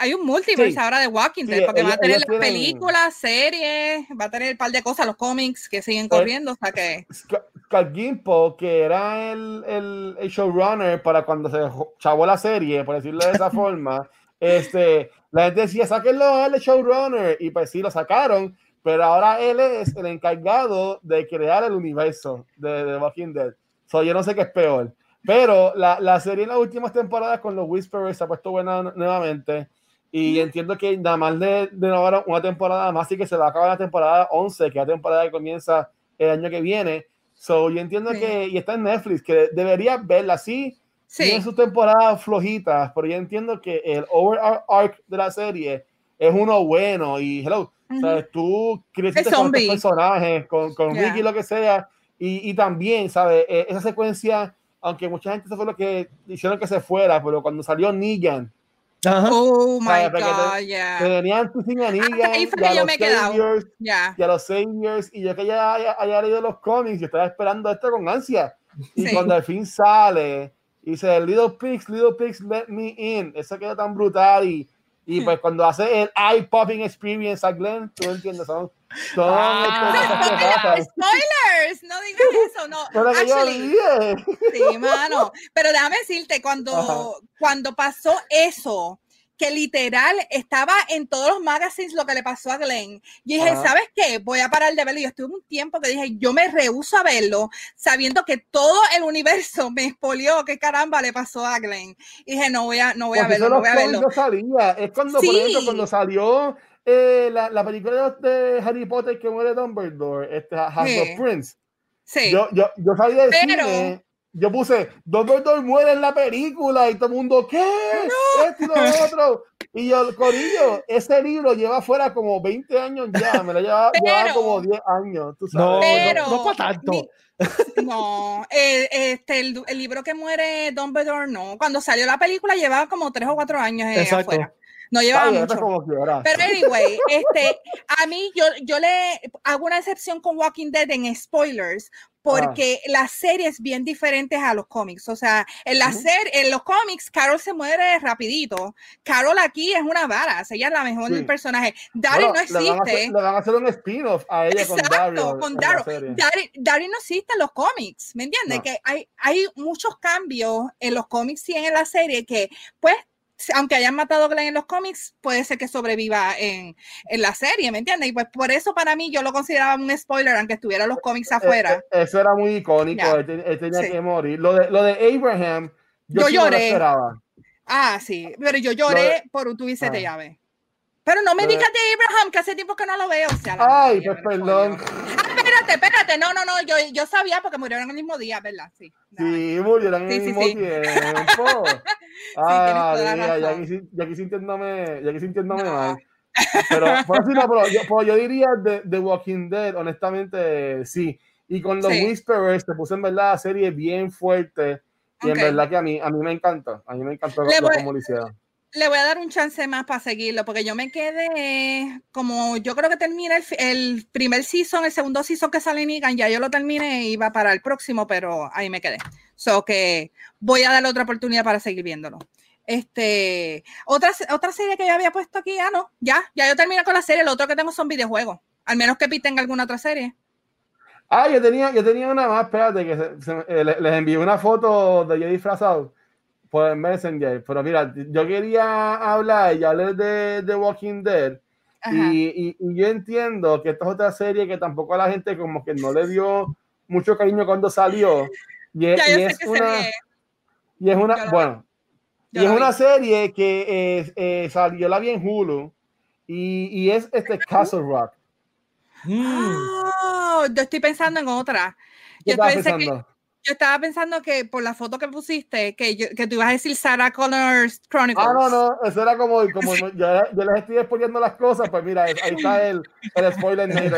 Hay un multiverse ahora de Walking Dead, porque va a tener las películas, series, va a tener un par de cosas, los cómics que siguen corriendo. Scott Gimple, que era el showrunner para cuando se chavó la serie, por decirlo de esa forma, la gente decía, sáquenlo, él es showrunner, y pues sí, lo sacaron, pero ahora él es el encargado de crear el universo de Walking Dead. Yo no sé qué es peor, pero la serie en las últimas temporadas con los Whisperers se ha puesto buena nuevamente, y entiendo que nada más de nuevo una temporada más, y que se va a acabar la temporada 11, que es la temporada que comienza el año que viene, yo entiendo que, y está en Netflix, que debería verla así, tiene sus temporadas flojitas, pero yo entiendo que el overall arc de la serie es uno bueno, y ¿sabes? Tú creciste con estos personajes, con Ricky, lo que sea. Y también, ¿sabes? Esa secuencia, aunque mucha gente, eso fue lo que hicieron que se fuera, pero cuando salió Negan. Oh my God, yeah. Tenían tu sin a Negan. Ahí fue que yo me he quedado. Y a los Saviors. Y yo que ya haya leído los cómics, yo estaba esperando esto con ansia. Y cuando al fin sale, y dice, Little Pigs, let me in. Eso quedó tan brutal. Y pues cuando hace el eye-popping experience a Glenn, tú entiendes, spoilers, no digas eso, no. Sí, mano. Pero déjame decirte, cuando pasó eso, que literal estaba en todos los magazines lo que le pasó a Glenn, y dije, ¿sabes qué? Voy a parar de verlo. Y yo estuve un tiempo que dije, yo me rehúso a verlo, sabiendo que todo el universo me espolió, qué caramba le pasó a Glenn. Y dije, no voy a verlo. No voy a verlo. Salía. Es cuando, por ejemplo, cuando salió la película de Harry Potter que muere Dumbledore, House of Prince. Sí. Yo sabía de cine, yo puse Dumbledore muere en la película y todo el mundo, ¿qué? No. Esto y lo otro. Y yo, corillo, ese libro lleva fuera como 20 años ya, me lo lleva como 10 años, tú sabes. No para tanto. No, el libro que muere Dumbledore, no. Cuando salió la película llevaba como 3 o 4 años afuera. No llevaba mucho. Pero anyway, a mí yo le hago una excepción con Walking Dead en spoilers, porque las series bien diferentes a los cómics. O sea, en los cómics Carol se muere rapidito. Carol aquí es una vara, ella es la mejor del personaje. Daryl no existe. Le van a hacer un spin-off a ella. Exacto, con Daryl. Daryl no existe en los cómics, ¿me entiendes? No. Que hay muchos cambios en los cómics y en la serie que, pues, aunque hayan matado a Glenn en los cómics, puede ser que sobreviva en la serie, ¿me entiendes? Y pues por eso para mí yo lo consideraba un spoiler, aunque estuviera los cómics afuera. Eso era muy icónico, él tenía que morir. Lo de Abraham, yo sí lloré. No lo esperaba. Ah, sí, pero yo lloré por un tubicete de llave. Pero no me digas de Abraham, que hace tiempo que no lo veo. O sea, ay, pues perdón. Espérate, no, yo sabía porque murieron el mismo día, ¿verdad? Sí, murieron el mismo tiempo. Ya aquí sintiéndome mal. Pero yo diría The Walking Dead, honestamente, sí. Y con los Whisperers te puse en verdad la serie bien fuerte y en verdad que a mí me encanta. A mí me encantó cómo lo hicieron. Le voy a dar un chance más para seguirlo, porque yo me quedé, como yo creo que terminé el primer season, el segundo season que sale Negan, ya yo lo terminé y iba para el próximo, pero ahí me quedé. So que voy a darle otra oportunidad para seguir viéndolo. Otra serie que yo había puesto aquí, ya yo terminé con la serie, lo otro que tengo son videojuegos, al menos que Pete tenga alguna otra serie. Ah, yo tenía una más, espérate, que les envié una foto de yo disfrazado por Messenger, pero mira, yo quería hablar de The Walking Dead y yo entiendo que esta es otra serie que tampoco a la gente como que no le dio mucho cariño cuando salió y es una serie que salió, la vi en Hulu y es Castle Rock. Yo estoy pensando en otra. Yo estaba pensando que por la foto que pusiste, que tú ibas a decir Sarah Connors Chronicles. Ah, no, eso era como yo les estoy exponiendo las cosas, pues mira, ahí está el spoiler negro.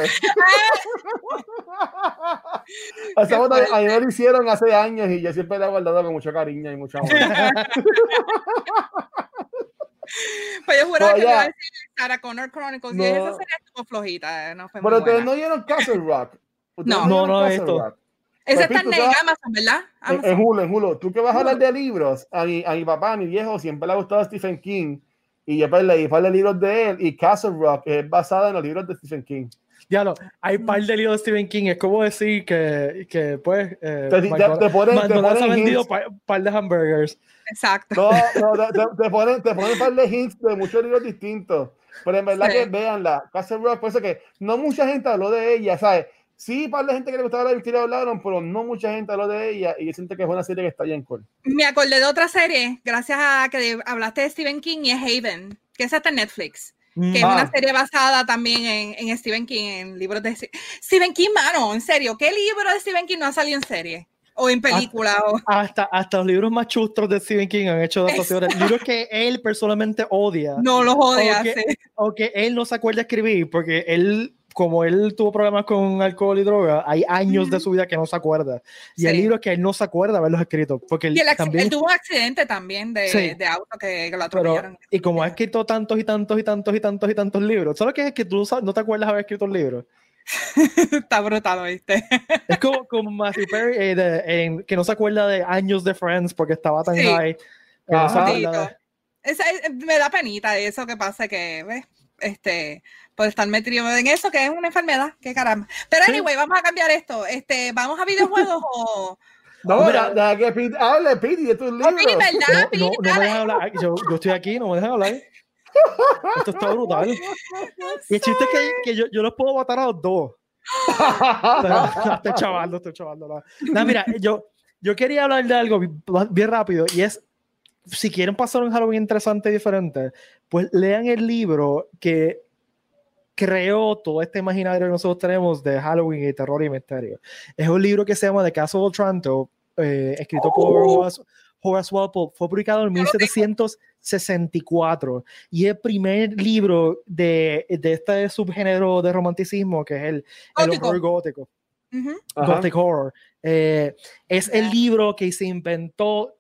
A mí me lo hicieron hace años y yo siempre la he guardado con mucho cariño y mucho amor. Pues yo juraba que iba a decir Sarah Connors Chronicles y esa sería como flojita. Pero ustedes no vieron Castle Rock. No, esto. Esa está en Amazon, ¿verdad? Amazon. En Hulu. Tú que vas a hablar de libros, a mi papá, a mi viejo, siempre le ha gustado Stephen King. Y yo leí un par de libros de él. Y Castle Rock es basada en los libros de Stephen King. Hay un par de libros de Stephen King. Es como decir que pues, McDonald's ha vendido un par de hamburgers. Exacto. Te ponen un par de hints de muchos libros distintos. Pero en verdad que véanla. Castle Rock, por eso que no mucha gente habló de ella, ¿sabes? Sí, para la gente que le gustaba la historia hablaron, pero no mucha gente habló de ella y yo siento que es una serie que está bien cool. Me acordé de otra serie, gracias a que hablaste de Stephen King, y es Haven, que es hasta Netflix, que es una serie basada también en Stephen King, en libros de Stephen King, mano, en serio, ¿qué libro de Stephen King no ha salido en serie? O en película. Hasta los libros más chustros de Stephen King han hecho adaptaciones. Libros que él personalmente odia. No los odia, o que él no se acuerda escribir, porque él... Como él tuvo problemas con alcohol y droga, hay años de su vida que no se acuerda. Y hay libros que él no se acuerda haberlos escrito. Porque él tuvo un accidente también de auto que lo atropellaron. Pero, y como ha escrito tantos libros, solo que es que tú no te acuerdas haber escrito un libro. Está brutal, ¿viste? Es como Matthew Perry, que no se acuerda de años de Friends porque estaba tan high. Me da penita eso que pasa que... ¿ves? Por estar metido en eso, que es una enfermedad, qué caramba. Pero anyway, vamos a cambiar esto. ¿Vamos a videojuegos o...? No, deja que Pete hable, Pete, de tus libros. No me dejan hablar. Yo estoy aquí, no me dejan hablar. Esto está brutal. Y el chiste es que yo los puedo matar a los dos. Estoy chavalando. No, mira, yo quería hablar de algo bien rápido, y es... Si quieren pasar un Halloween interesante y diferente, pues lean el libro que creó todo este imaginario que nosotros tenemos de Halloween y terror y misterio. Es un libro que se llama The Castle of Otranto, escrito por Horace Walpole. Fue publicado en 1764 y el primer libro de este subgénero de romanticismo que es el horror gótico. Uh-huh. Gothic horror. Es el libro que se inventó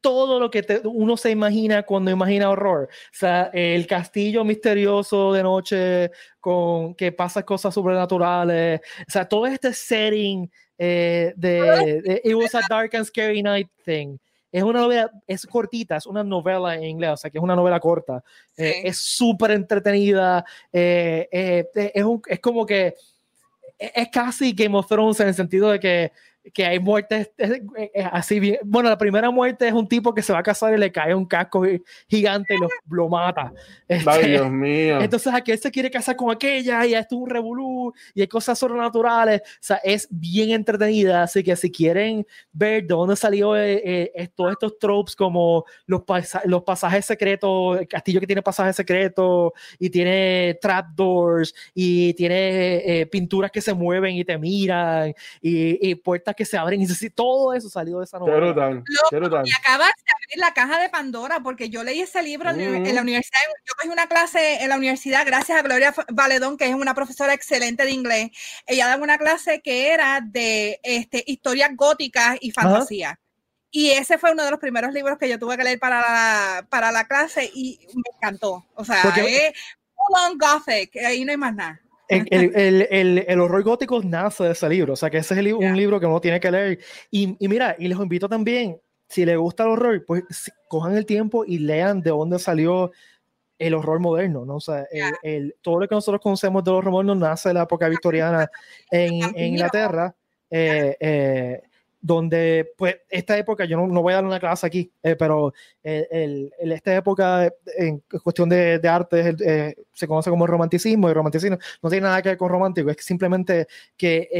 todo lo que uno se imagina cuando imagina horror. O sea, el castillo misterioso de noche con que pasa cosas sobrenaturales. O sea, todo este setting de It Was a Dark and Scary Night Thing. Es una novela, es cortita, es una novela en inglés, o sea que es una novela corta. Sí. Es súper entretenida. Es como que es casi Game of Thrones en el sentido de que hay muertes así bien. Bueno, la primera muerte es un tipo que se va a casar y le cae un casco gigante y lo mata. Dios mío. Entonces aquel se quiere casar con aquella y esto es un revolú y hay cosas sobrenaturales. O sea, es bien entretenida, así que si quieren ver de dónde salió todos estos tropes como los pasajes secretos, el castillo que tiene pasajes secretos y tiene trapdoors y tiene pinturas que se mueven y te miran y puertas que se abren, y todo eso salido de esa novela. Y acabas de abrir la caja de Pandora, porque yo leí ese libro en la universidad. Yo cogí una clase en la universidad gracias a Gloria Valedón, que es una profesora excelente de inglés. Ella daba una clase que era de historias góticas y fantasía. Ajá. Y ese fue uno de los primeros libros que yo tuve que leer para la clase y me encantó. O sea, es full on gothic, ahí no hay más nada. El horror gótico nace de ese libro, o sea que ese es un libro que uno tiene que leer y mira, y les invito también, si les gusta el horror, pues cojan el tiempo y lean de dónde salió el horror moderno, ¿no? O sea, todo lo que nosotros conocemos del horror moderno nace de la época victoriana en Inglaterra, donde, pues, esta época, yo no voy a dar una clase aquí, pero esta época en cuestión de arte se conoce como romanticismo, y romanticismo no tiene nada que ver con romántico, es que simplemente que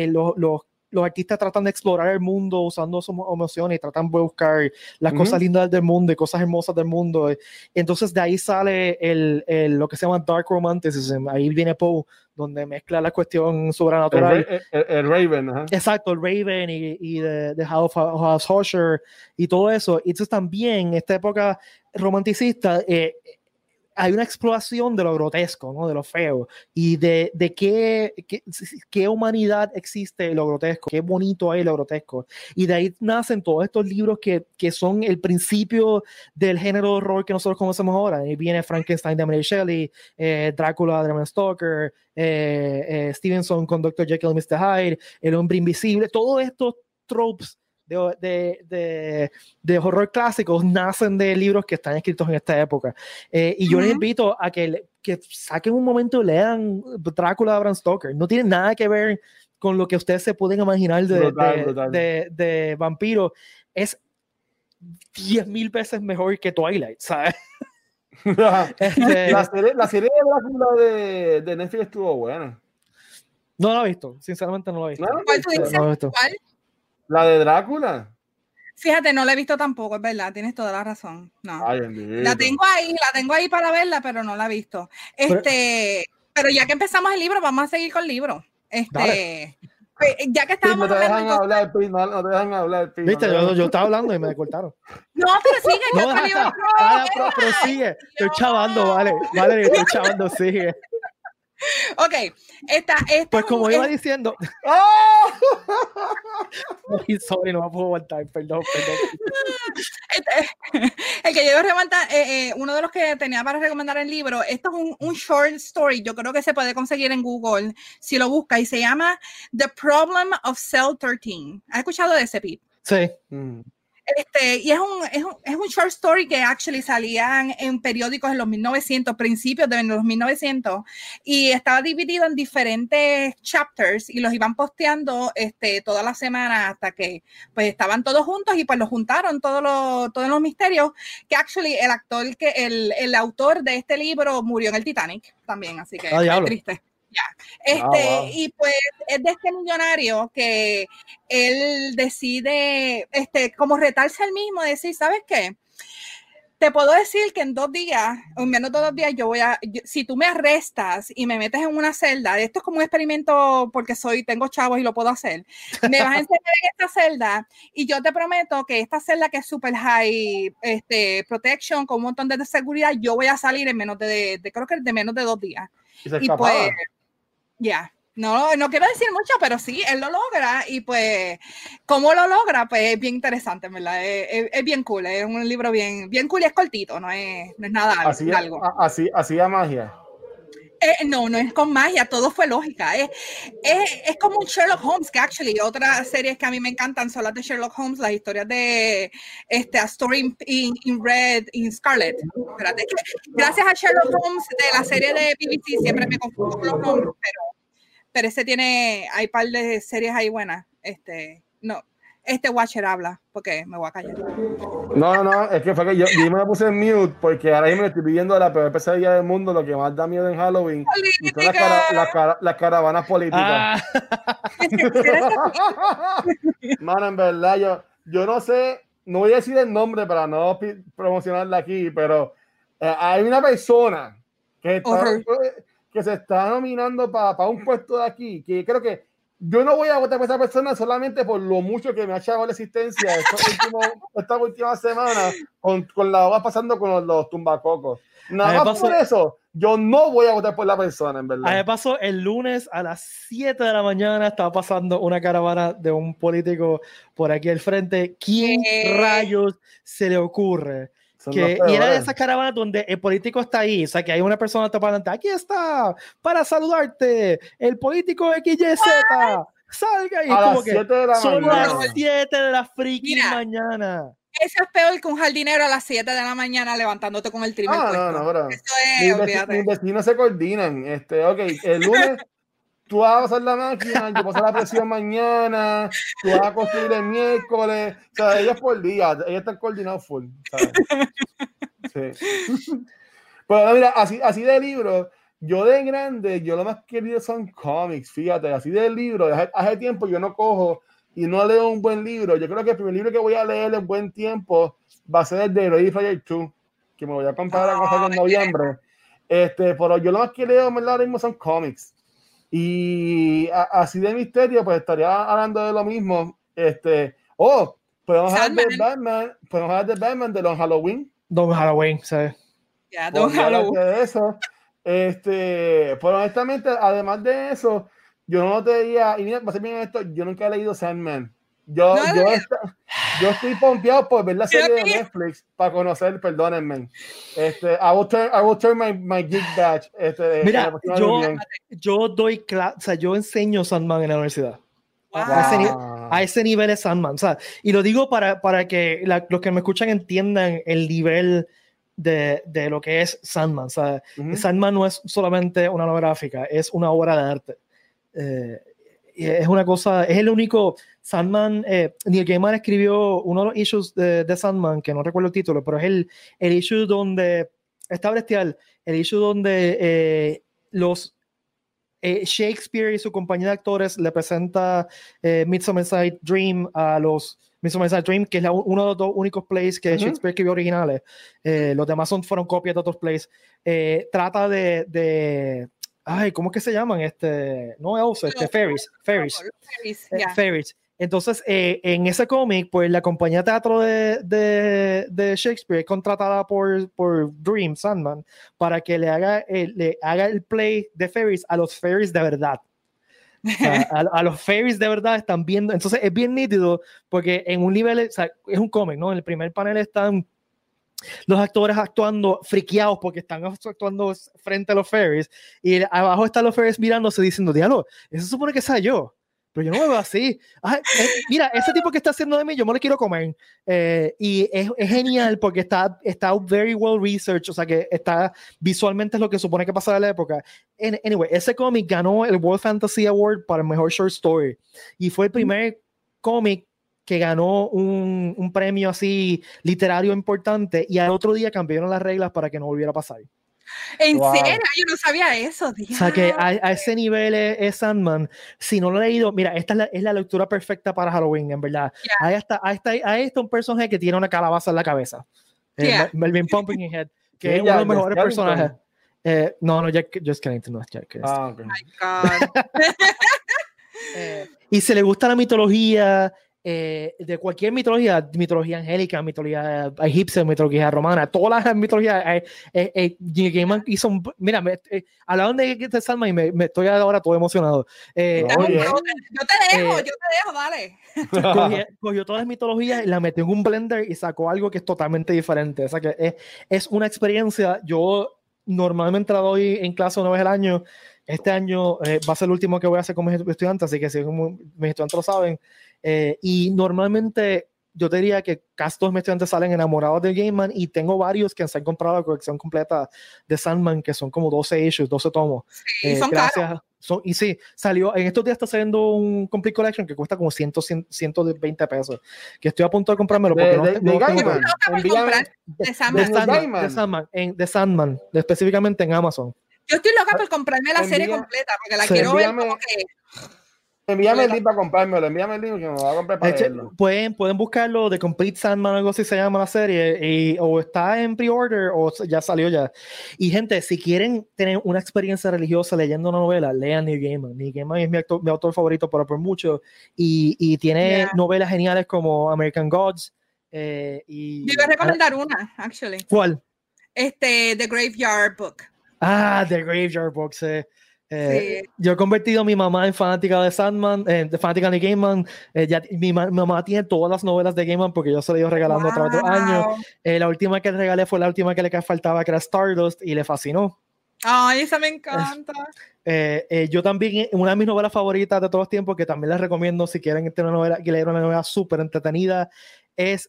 los artistas tratan de explorar el mundo usando sus emociones y tratan de buscar las cosas lindas del mundo y cosas hermosas del mundo. Entonces de ahí sale lo que se llama Dark Romanticism. Ahí viene Poe, donde mezcla la cuestión sobrenatural. El Raven. Ajá. Exacto, el Raven y The House of Usher y todo eso. Y entonces también esta época romanticista... hay una exploración de lo grotesco, ¿no? De lo feo, y de qué humanidad existe lo grotesco, qué bonito hay lo grotesco, y de ahí nacen todos estos libros que son el principio del género de horror que nosotros conocemos ahora. Ahí viene Frankenstein de Mary Shelley, Drácula de Bram Stoker, Stevenson con Dr. Jekyll y Mr. Hyde, El Hombre Invisible, todos estos tropes de horror clásicos nacen de libros que están escritos en esta época. Y yo les invito a que saquen un momento y lean Drácula de Bram Stoker. No tiene nada que ver con lo que ustedes se pueden imaginar de vampiros. Es 10,000 veces mejor que Twilight, ¿sabes? La serie de Drácula de Netflix estuvo buena. No la he visto, sinceramente no la he visto. ¿Cuál tú dices? ¿Cuál? ¿La de Drácula? Fíjate, no la he visto tampoco, es verdad, tienes toda la razón. No. Ay, la tengo ahí para verla, pero no la he visto. Pero ya que empezamos el libro, vamos a seguir con el libro. Ya que estábamos no te dejan hablar, Pete. Viste, yo estaba hablando y me cortaron. No, pero sigue. Pero sigue. Estoy chavando, vale, estoy chavando, sigue. Ok, pues como iba diciendo, sorry, no me puedo aguantar, perdón. El que yo remonta, uno de los que tenía para recomendar el libro, esto es un short story, yo creo que se puede conseguir en Google, si lo busca, y se llama The Problem of Cell 13. ¿Has escuchado de ese, Pete? Sí. Y es un short story que actually salían en periódicos en los 1900, principios de los 1900, y estaba dividido en diferentes chapters y los iban posteando todas las semanas hasta que pues estaban todos juntos y pues los juntaron todos los misterios, que actually el autor de este libro murió en el Titanic también, así que es triste. Y pues es de este millonario que él decide como retarse al mismo, decir, ¿sabes qué? Te puedo decir que en 2 días, o en menos de 2 días, yo voy a, si tú me arrestas y me metes en una celda, esto es como un experimento porque tengo chavos y lo puedo hacer, me vas a encerrar en esta celda y yo te prometo que esta celda que es super high protection, con un montón de seguridad, yo voy a salir en menos de creo que de menos de 2 días. Y pues, ya. Yeah. No quiero decir mucho, pero sí, él lo logra y pues, ¿cómo lo logra? Pues es bien interesante, ¿verdad? Es bien cool, es un libro bien cool y es cortito, no es nada largo. Así de magia. No es con magia, todo fue lógica. Es como un Sherlock Holmes, que actually otras series que a mí me encantan son las de Sherlock Holmes, las historias de A Story in Red, in Scarlet. Espérate, gracias a Sherlock Holmes de la serie de BBC siempre me confundo con los nombres, pero ese tiene, hay par de series ahí buenas. Watcher habla, porque me voy a callar. No, es que fue que yo me puse en mute, porque ahora mismo estoy viviendo la peor pesadilla del mundo, lo que más da miedo en Halloween, y son las caravanas políticas. Mano, en verdad, yo no sé, no voy a decir el nombre para no promocionarla aquí, pero hay una persona que está... que se está nominando para un puesto de aquí, que creo que yo no voy a votar por esa persona solamente por lo mucho que me ha echado la existencia esta última semana con la hoja pasando con los tumbacocos. Nada más por eso, yo no voy a votar por la persona, en verdad. A mí pasó el lunes a las 7 de la mañana, estaba pasando una caravana de un político por aquí al frente. ¿Quién rayos se le ocurre? Y era de esas caravanas donde el político está ahí, o sea que hay una persona tapando, aquí está, para saludarte, el político XYZ, salga, y como que son las 7 de la friki mañana. Eso es peor que un jardinero a las 7 de la mañana levantándote con el trimel puesto. No, mis vecinos se coordinan. El lunes tú vas a pasar la máquina, yo paso la presión mañana, tú vas a construir el miércoles, o sea, ellos por día, ellos están coordinados full, ¿sabes? Sí. Pero mira, así de libros, yo de grande, yo lo más querido son cómics, fíjate, así de libros, hace tiempo yo no cojo y no leo un buen libro. Yo creo que el primer libro que voy a leer en buen tiempo va a ser el de Ready Player 2, que me voy a comprar en noviembre. Pero yo lo más que leo, ¿verdad? Ahora mismo son cómics. Y así de misterio, pues estaría hablando de lo mismo. Podemos hablar de Batman, de Don Halloween. Don Halloween, ¿sabes? Ya, Don Halloween. De eso. Pero honestamente, además de eso, yo no te diría, y mira, para ser bien esto, yo nunca he leído Sandman. Yo estoy pompeado por ver la serie de Netflix para conocer, perdónenme. I will turn my geek badge. Mira, yo doy clase, o sea, yo enseño Sandman en la universidad. Wow. A ese nivel es Sandman. O sea, y lo digo para que los que me escuchan entiendan el nivel de lo que es Sandman. O sea, Sandman no es solamente una novela gráfica, es una obra de arte. Es una cosa, es el único Sandman, Neil Gaiman escribió uno de los issues de Sandman, que no recuerdo el título, pero es el issue donde, está bestial, el issue donde Shakespeare y su compañía de actores le presenta Midsummer's Night Dream a los Midsummer's Night Dream, que es uno de los dos únicos plays que Shakespeare escribió originales. Los demás fueron copias de otros plays. Trata de ay, ¿cómo es que se llaman? Fairies. Entonces, en ese cómic, pues la compañía de teatro de Shakespeare es contratada por Dream, Sandman, para que le haga el play de Fairies a los Fairies de verdad. O sea, a los Fairies de verdad están viendo. Entonces, es bien nítido, porque en un nivel, o sea, es un cómic, ¿no? En el primer panel están los actores actuando friqueados porque están actuando frente a los Fairies, y abajo están los Fairies mirándose diciendo, diablo, eso supone que sea yo, pero yo no me veo así. Mira, ese tipo que está haciendo de mí, yo me lo quiero comer. Y es genial porque está very well researched, o sea que está visualmente es lo que supone que pasará en la época. Anyway, ese cómic ganó el World Fantasy Award para el mejor short story, y fue el primer cómic que ganó un premio así literario importante, y al otro día cambiaron las reglas para que no volviera a pasar. ¿En serio? Yo no sabía eso, tío. O sea que a ese nivel es Sandman. Si no lo he leído, mira, esta es la lectura perfecta para Halloween, en verdad. Yeah. Ahí está un personaje que tiene una calabaza en la cabeza. Melvin Pumpkinhead, que es uno de los mejores personajes. No, Jess Carrington no es Jack. Oh my God. Y si le gusta la mitología, de cualquier mitología, mitología angélica, mitología egipcia, mitología romana, todas las mitologías, Gaiman hizo un, mira, hablaban de Salma y me estoy ahora todo emocionado. Yo te dejo, dale. Cogió todas las mitologías y las metió en un blender y sacó algo que es totalmente diferente. O sea que es una experiencia. Yo normalmente la doy en clase una vez al año. Este año va a ser el último que voy a hacer con mis estudiantes, así que si mis estudiantes lo saben. Y normalmente yo te diría que casi todos mis estudiantes salen enamorados de Gaiman, y tengo varios que se han comprado la colección completa de Sandman, que son como 12 issues, 12 tomos. Sí, son caros. Y sí, salió, en estos días está saliendo un Complete Collection que cuesta como 120 pesos, que estoy a punto de comprármelo porque de Sandman, específicamente en Amazon. Yo estoy loca por comprarme la serie completa, porque la quiero ver como que... Envíame el link para comprármelo, que me va a comprar para verlo. Pueden buscarlo, The Complete Sandman, algo así se llama la serie, y o está en pre-order, o ya salió ya. Y gente, si quieren tener una experiencia religiosa leyendo una novela, lean Neil Gaiman. Neil Gaiman es mi autor favorito por mucho, y tiene novelas geniales como American Gods. Yo iba a recomendar una, actually. ¿Cuál? The Graveyard Book. Ah, The Graveyard Box. Sí. Yo he convertido a mi mamá en fanática de Sandman, de fanática de Gaiman. Mi mamá tiene todas las novelas de Gaiman porque yo se las he ido regalando a través de los años. La última que le regalé fue la última que le faltaba, que era Stardust, y le fascinó. Ay, esa me encanta. Yo también, una de mis novelas favoritas de todos los tiempos, que también les recomiendo si quieren tener una novela, que leer una novela súper entretenida, es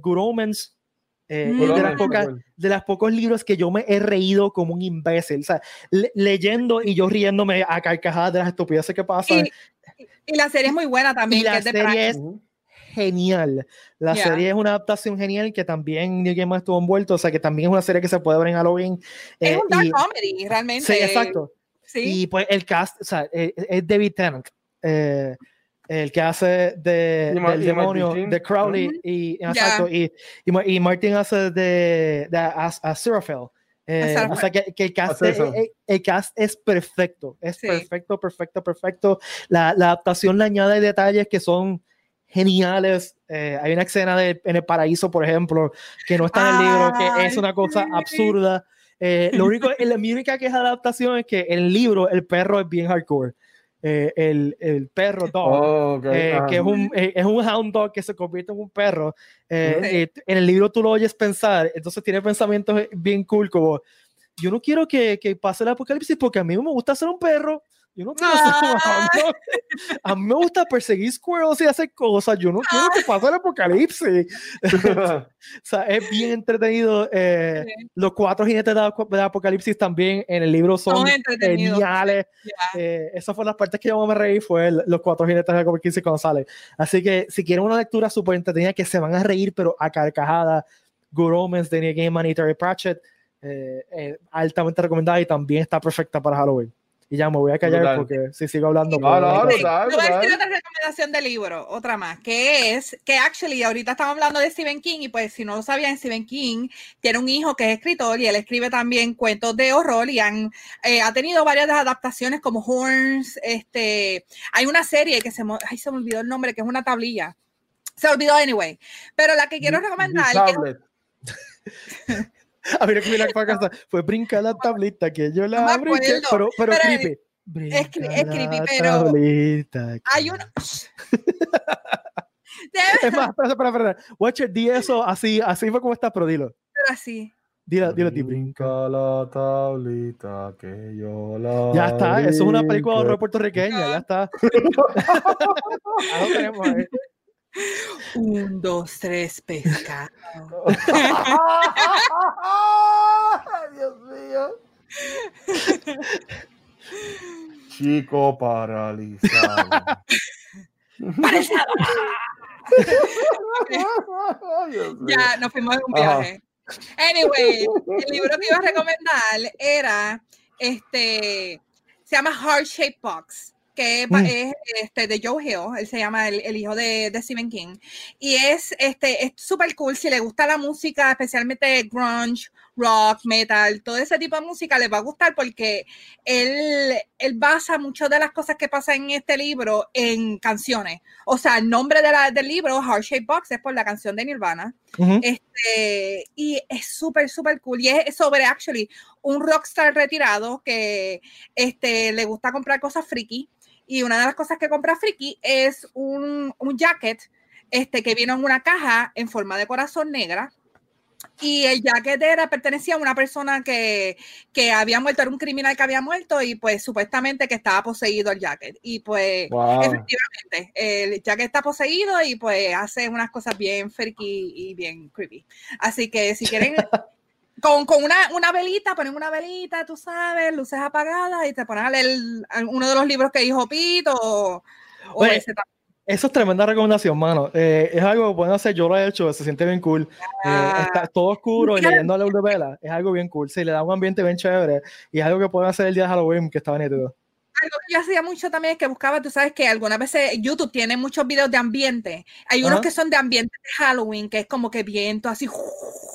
Good Omens. De los pocos libros que yo me he reído como un imbécil, o sea, leyendo y yo riéndome a carcajadas de las estupideces que pasan, y la serie es muy buena también, y la serie es genial, serie es una adaptación genial que también Neil Gaiman estuvo envuelto, o sea que también es una serie que se puede ver en Halloween, es un dark comedy realmente. Sí, exacto. ¿Sí? Y pues el cast, o sea, es David Tennant, el que hace del demonio de Crowley, y Martin hace de Aziraphale, o sea que el cast es perfecto, perfecto. La adaptación le añade detalles que son geniales. Hay una escena en el paraíso, por ejemplo, que no está en el libro, que es una cosa absurda. La única que es adaptación es que el libro, el perro es bien hardcore. El perro dog, que es un hound dog que se convierte en un perro. En el libro tú lo oyes pensar, entonces tiene pensamientos bien cool como, yo no quiero que pase el apocalipsis porque a mí me gusta ser un perro, yo no quiero ser un hound dog, a mí me gusta perseguir squirrels y hacer cosas, yo no quiero que pase el apocalipsis. O sea, es bien entretenido. Los 4 jinetes de apocalipsis también en el libro son geniales. Esas fueron las partes que yo me reí, fue los 4 jinetes de apocalipsis cuando sale. Así que si quieren una lectura súper entretenida que se van a reír pero a carcajadas, Good Omens de Neil Gaiman y Terry Pratchett, altamente recomendada, y también está perfecta para Halloween. Y ya me voy a callar porque si sigo hablando... Yo voy a decir otra recomendación de libro, otra más, que es que actually ahorita estamos hablando de Stephen King, y pues si no lo sabían, Stephen King tiene un hijo que es escritor y él escribe también cuentos de horror, y ha tenido varias adaptaciones como Horns. Hay una serie que se me olvidó el nombre, que es una tablilla. Se olvidó anyway. Pero la que quiero recomendar... A ver, fue brincar la tablita, que yo la brinqué, pero creepy. Es creepy, pero hay uno. Es más, espera. Watcher, di eso así fue como está, pero dilo. Pero así. Dilo, brinca la tablita, que yo la... Ya está, eso es una película de horror puertorriqueña, ya está. Tenemos, 1, 2, 3, pescado. Dios mío. Chico paralizado. Ya, nos fuimos de un viaje. Anyway, el libro que iba a recomendar era, se llama Heart Shaped Box. que es de Joe Hill, él se llama el hijo de Stephen King, y es súper cool. Si le gusta la música, especialmente grunge, rock, metal, todo ese tipo de música les va a gustar, porque él basa muchas de las cosas que pasan en este libro en canciones. O sea, el nombre del libro, Heart Shaped Box, es por la canción de Nirvana. Y es súper, súper cool. Y es sobre, actually, un rockstar retirado que le gusta comprar cosas friki. Y una de las cosas que compra friki es un jacket que viene en una caja en forma de corazón negra. Y el jacket era, pertenecía a una persona que había muerto, era un criminal que había muerto, y pues supuestamente que estaba poseído el jacket. Y pues efectivamente, el jacket está poseído y pues hace unas cosas bien freaky y bien creepy. Así que si quieren, con una velita, ponen una velita, tú sabes, luces apagadas, y te ponen a leer uno de los libros que dijo Pete o ese también. Eso es tremenda recomendación, mano. Es algo que pueden hacer, yo lo he hecho, se siente bien cool. Está todo oscuro y leyendo a la luz de vela, es algo bien cool. Sí, le da un ambiente bien chévere y es algo que pueden hacer el día de Halloween, que estaba nítido. Algo que yo hacía mucho también es que buscaba, tú sabes que algunas veces YouTube tiene muchos videos de ambiente. Hay unos que son de ambiente de Halloween, que es como que viento así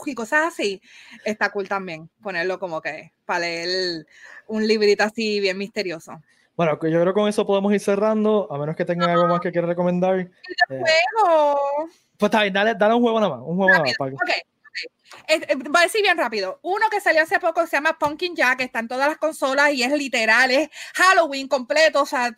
y cosas así. Está cool también ponerlo como que para leer un librito así bien misterioso. Bueno, yo creo que con eso podemos ir cerrando, a menos que tengan algo más que quieran recomendar. ¡El juego! Pues está bien, dale un juego nada más. Un juego rápido, nada más. Voy a decir bien rápido. Uno que salió hace poco se llama Pumpkin Jack, está en todas las consolas y es literal, es Halloween completo. O sea,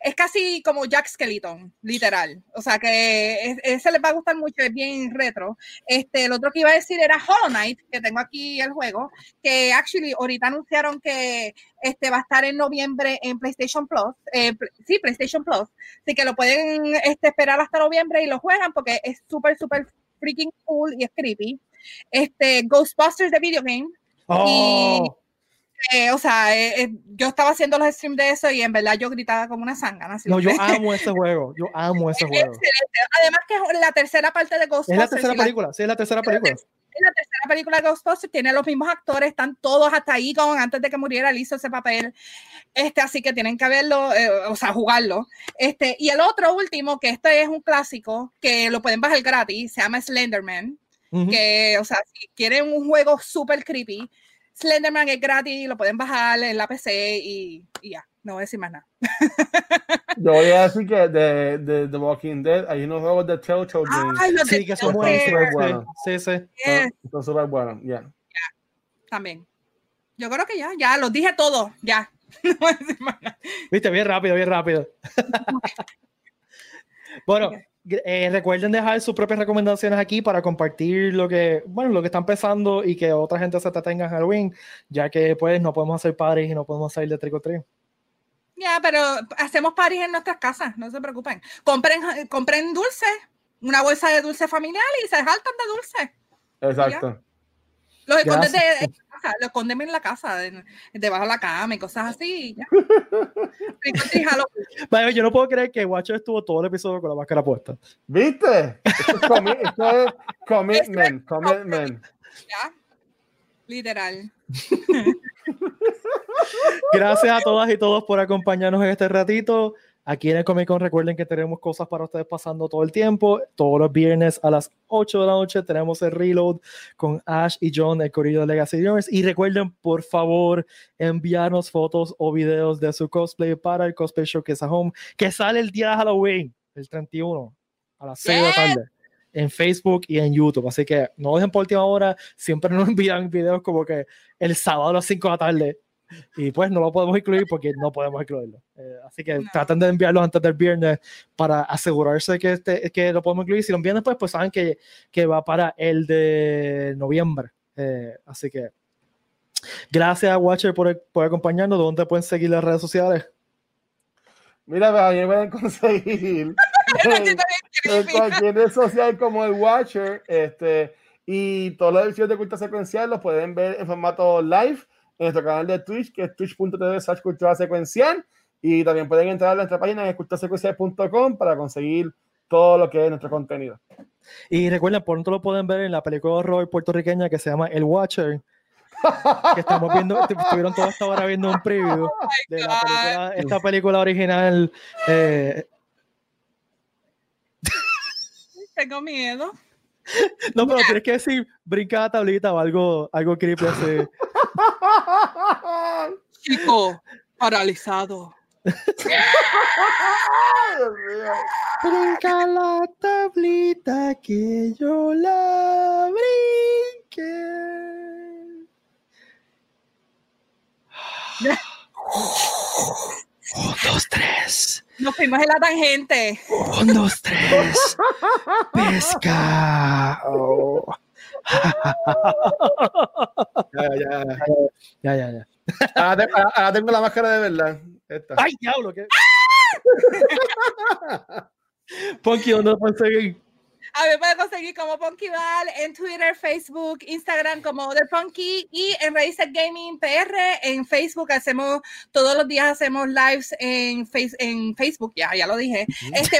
es casi como Jack Skeleton, literal. O sea, que ese les va a gustar mucho, es bien retro. El otro que iba a decir era Hollow Knight, que tengo aquí el juego, que actually ahorita anunciaron que va a estar en noviembre en PlayStation Plus. PlayStation Plus. Así que lo pueden esperar hasta noviembre y lo juegan, porque es súper, súper freaking cool y es creepy. Ghostbusters de video game. Y yo estaba haciendo los streams de eso y en verdad yo gritaba como una zángana. No, yo amo ese juego. Yo amo ese juego. Excelente. Además que es la tercera parte de Ghostbusters. Es la tercera película de Ghostbusters, tiene a los mismos actores, están todos hasta ahí con antes de que muriera, él hizo ese papel. Así que tienen que verlo, jugarlo. Y el otro último, que es un clásico, que lo pueden bajar gratis, se llama Slenderman, que, si quieren un juego súper creepy, Slenderman es gratis, lo pueden bajar en la PC y ya, no voy a decir más nada. Yo voy a decir que de The Walking Dead hay unos juegos de Telltale Games. Sí, que son súper buenos. Son súper buenos, ya. También. Yo creo que ya los dije todos, ya. No voy a decir más nada. Viste, bien rápido. Bueno. Okay. Recuerden dejar sus propias recomendaciones aquí para compartir lo que están pensando y que otra gente se entretenga en Halloween, ya que pues no podemos hacer parties y no podemos salir de trick o treat. Ya, pero hacemos parties en nuestras casas, no se preocupen. Compren dulces, una bolsa de dulce familiar y se jaltan de dulce. Exacto. Los escóndeme en la casa, debajo de la cama y cosas así. Ya. Vale, yo no puedo creer que Guacho estuvo todo el episodio con la máscara puesta. ¿Viste? Esto es commitment. Ya, literal. Gracias a todas y todos por acompañarnos en este ratito. Aquí en el Comic Con recuerden que tenemos cosas para ustedes pasando todo el tiempo. Todos los viernes a las 8 de la noche tenemos el Reload con Ash y John, el corillo de Legacy Universe. Y recuerden, por favor, enviarnos fotos o videos de su cosplay para el Cosplay Showcase a Home, que sale el día de Halloween, el 31, a las 6 de la tarde, en Facebook y en YouTube. Así que no dejen por última hora, siempre nos envían videos como que el sábado a las 5 de la tarde. Y pues no lo podemos incluir porque no podemos incluirlo. Así que traten de enviarlo antes del viernes para asegurarse que lo podemos incluir. Si lo envían después, pues saben que va para el de noviembre. Así que gracias, Watcher, por acompañarnos. ¿Dónde pueden seguir las redes sociales? Mira, a mí me pueden conseguir en cualquier red social como el Watcher. Y todos los episodios de Cultura Secuencial los pueden ver en formato live en nuestro canal de Twitch, que es twitch.tv/cultura secuencial, y también pueden entrar a nuestra página en culturasecuencial.com para conseguir todo lo que es nuestro contenido. Y recuerden, pronto lo pueden ver en la película de horror puertorriqueña que se llama El Watcher. que estamos viendo, estuvieron toda esta hora viendo un preview de la película, esta película original. Tengo miedo. No, pero tienes que decir, brinca la tablita o algo creepy así. Chico, paralizado. Brinca la tablita que yo la brinqué. Un, dos, tres. Nos fuimos en la tangente. Un, dos, tres. Pesca. Oh. Ya. Ahora tengo la máscara de verdad. Esta. ¡Ay, diablo! ¿Qué? ¡Ah! Ponky, ¿dónde lo conseguí? A ver, puedes conseguir como Ponky Val en Twitter, Facebook, Instagram como Other Ponky y en Razer Gaming PR. En Facebook hacemos, todos los días hacemos lives en Facebook, ya lo dije.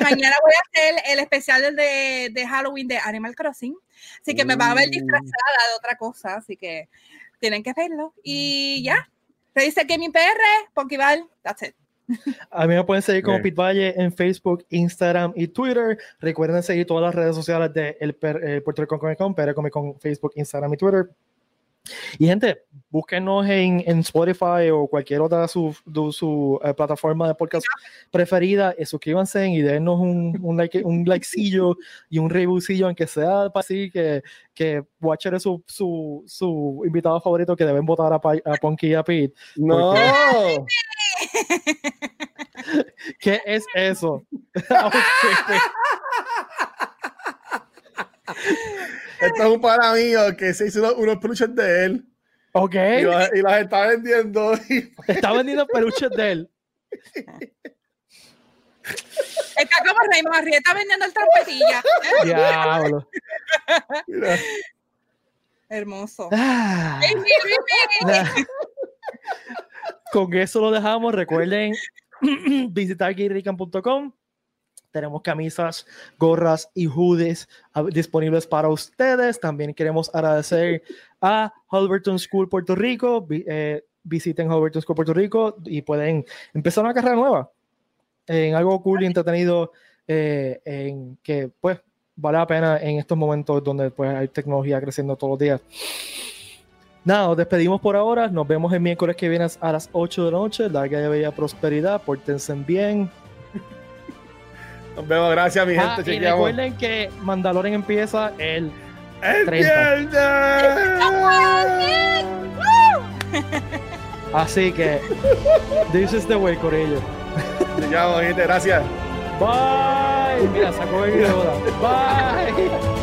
Mañana voy a hacer el especial de Halloween de Animal Crossing. Así que me van a ver disfrazada de otra cosa, así que tienen que verlo. Y ya, Razer Gaming PR, Ponky Val, that's it. A mí me pueden seguir como Pete Valle en Facebook, Instagram y Twitter. Recuerden seguir todas las redes sociales de el Puerto Rico Comic Con, PR Comic Con, Facebook, Instagram y Twitter. Y gente, búsquenos en Spotify o cualquier otra su plataforma de podcast preferida, suscríbanse y dennos un likecillo y un reviewcillo, aunque sea para decir que Watcher es su invitado favorito, que deben votar a Ponky y a Pete. ¡No! Porque... ¿Qué es eso? Esto es un pana mío que se hizo unos peluches de él. Ok. Y las está vendiendo. Está vendiendo peluches de él. Está como Rey Marri, está vendiendo el trompetilla. Diablo. Mira. Hermoso. Ah. Hey, con eso lo dejamos. Recuerden visitar GeekRican.com. Tenemos camisas, gorras y hoodies disponibles para ustedes. También queremos agradecer a Holberton Puerto Rico. Visiten Holberton Puerto Rico y pueden empezar una carrera nueva en algo cool y entretenido en que pues vale la pena en estos momentos donde pues, hay tecnología creciendo todos los días. Nada, nos despedimos por ahora. Nos vemos el miércoles que viene a las 8 de la noche. Larga y bella prosperidad. Pórtense bien. Nos vemos. Gracias, mi gente. Y recuerden que Mandalorian empieza el 30. ¡Viernes! Así que, this is the way, Corillo. Te llamo, gente. Gracias. Bye. Mira, sacó el video. Bye.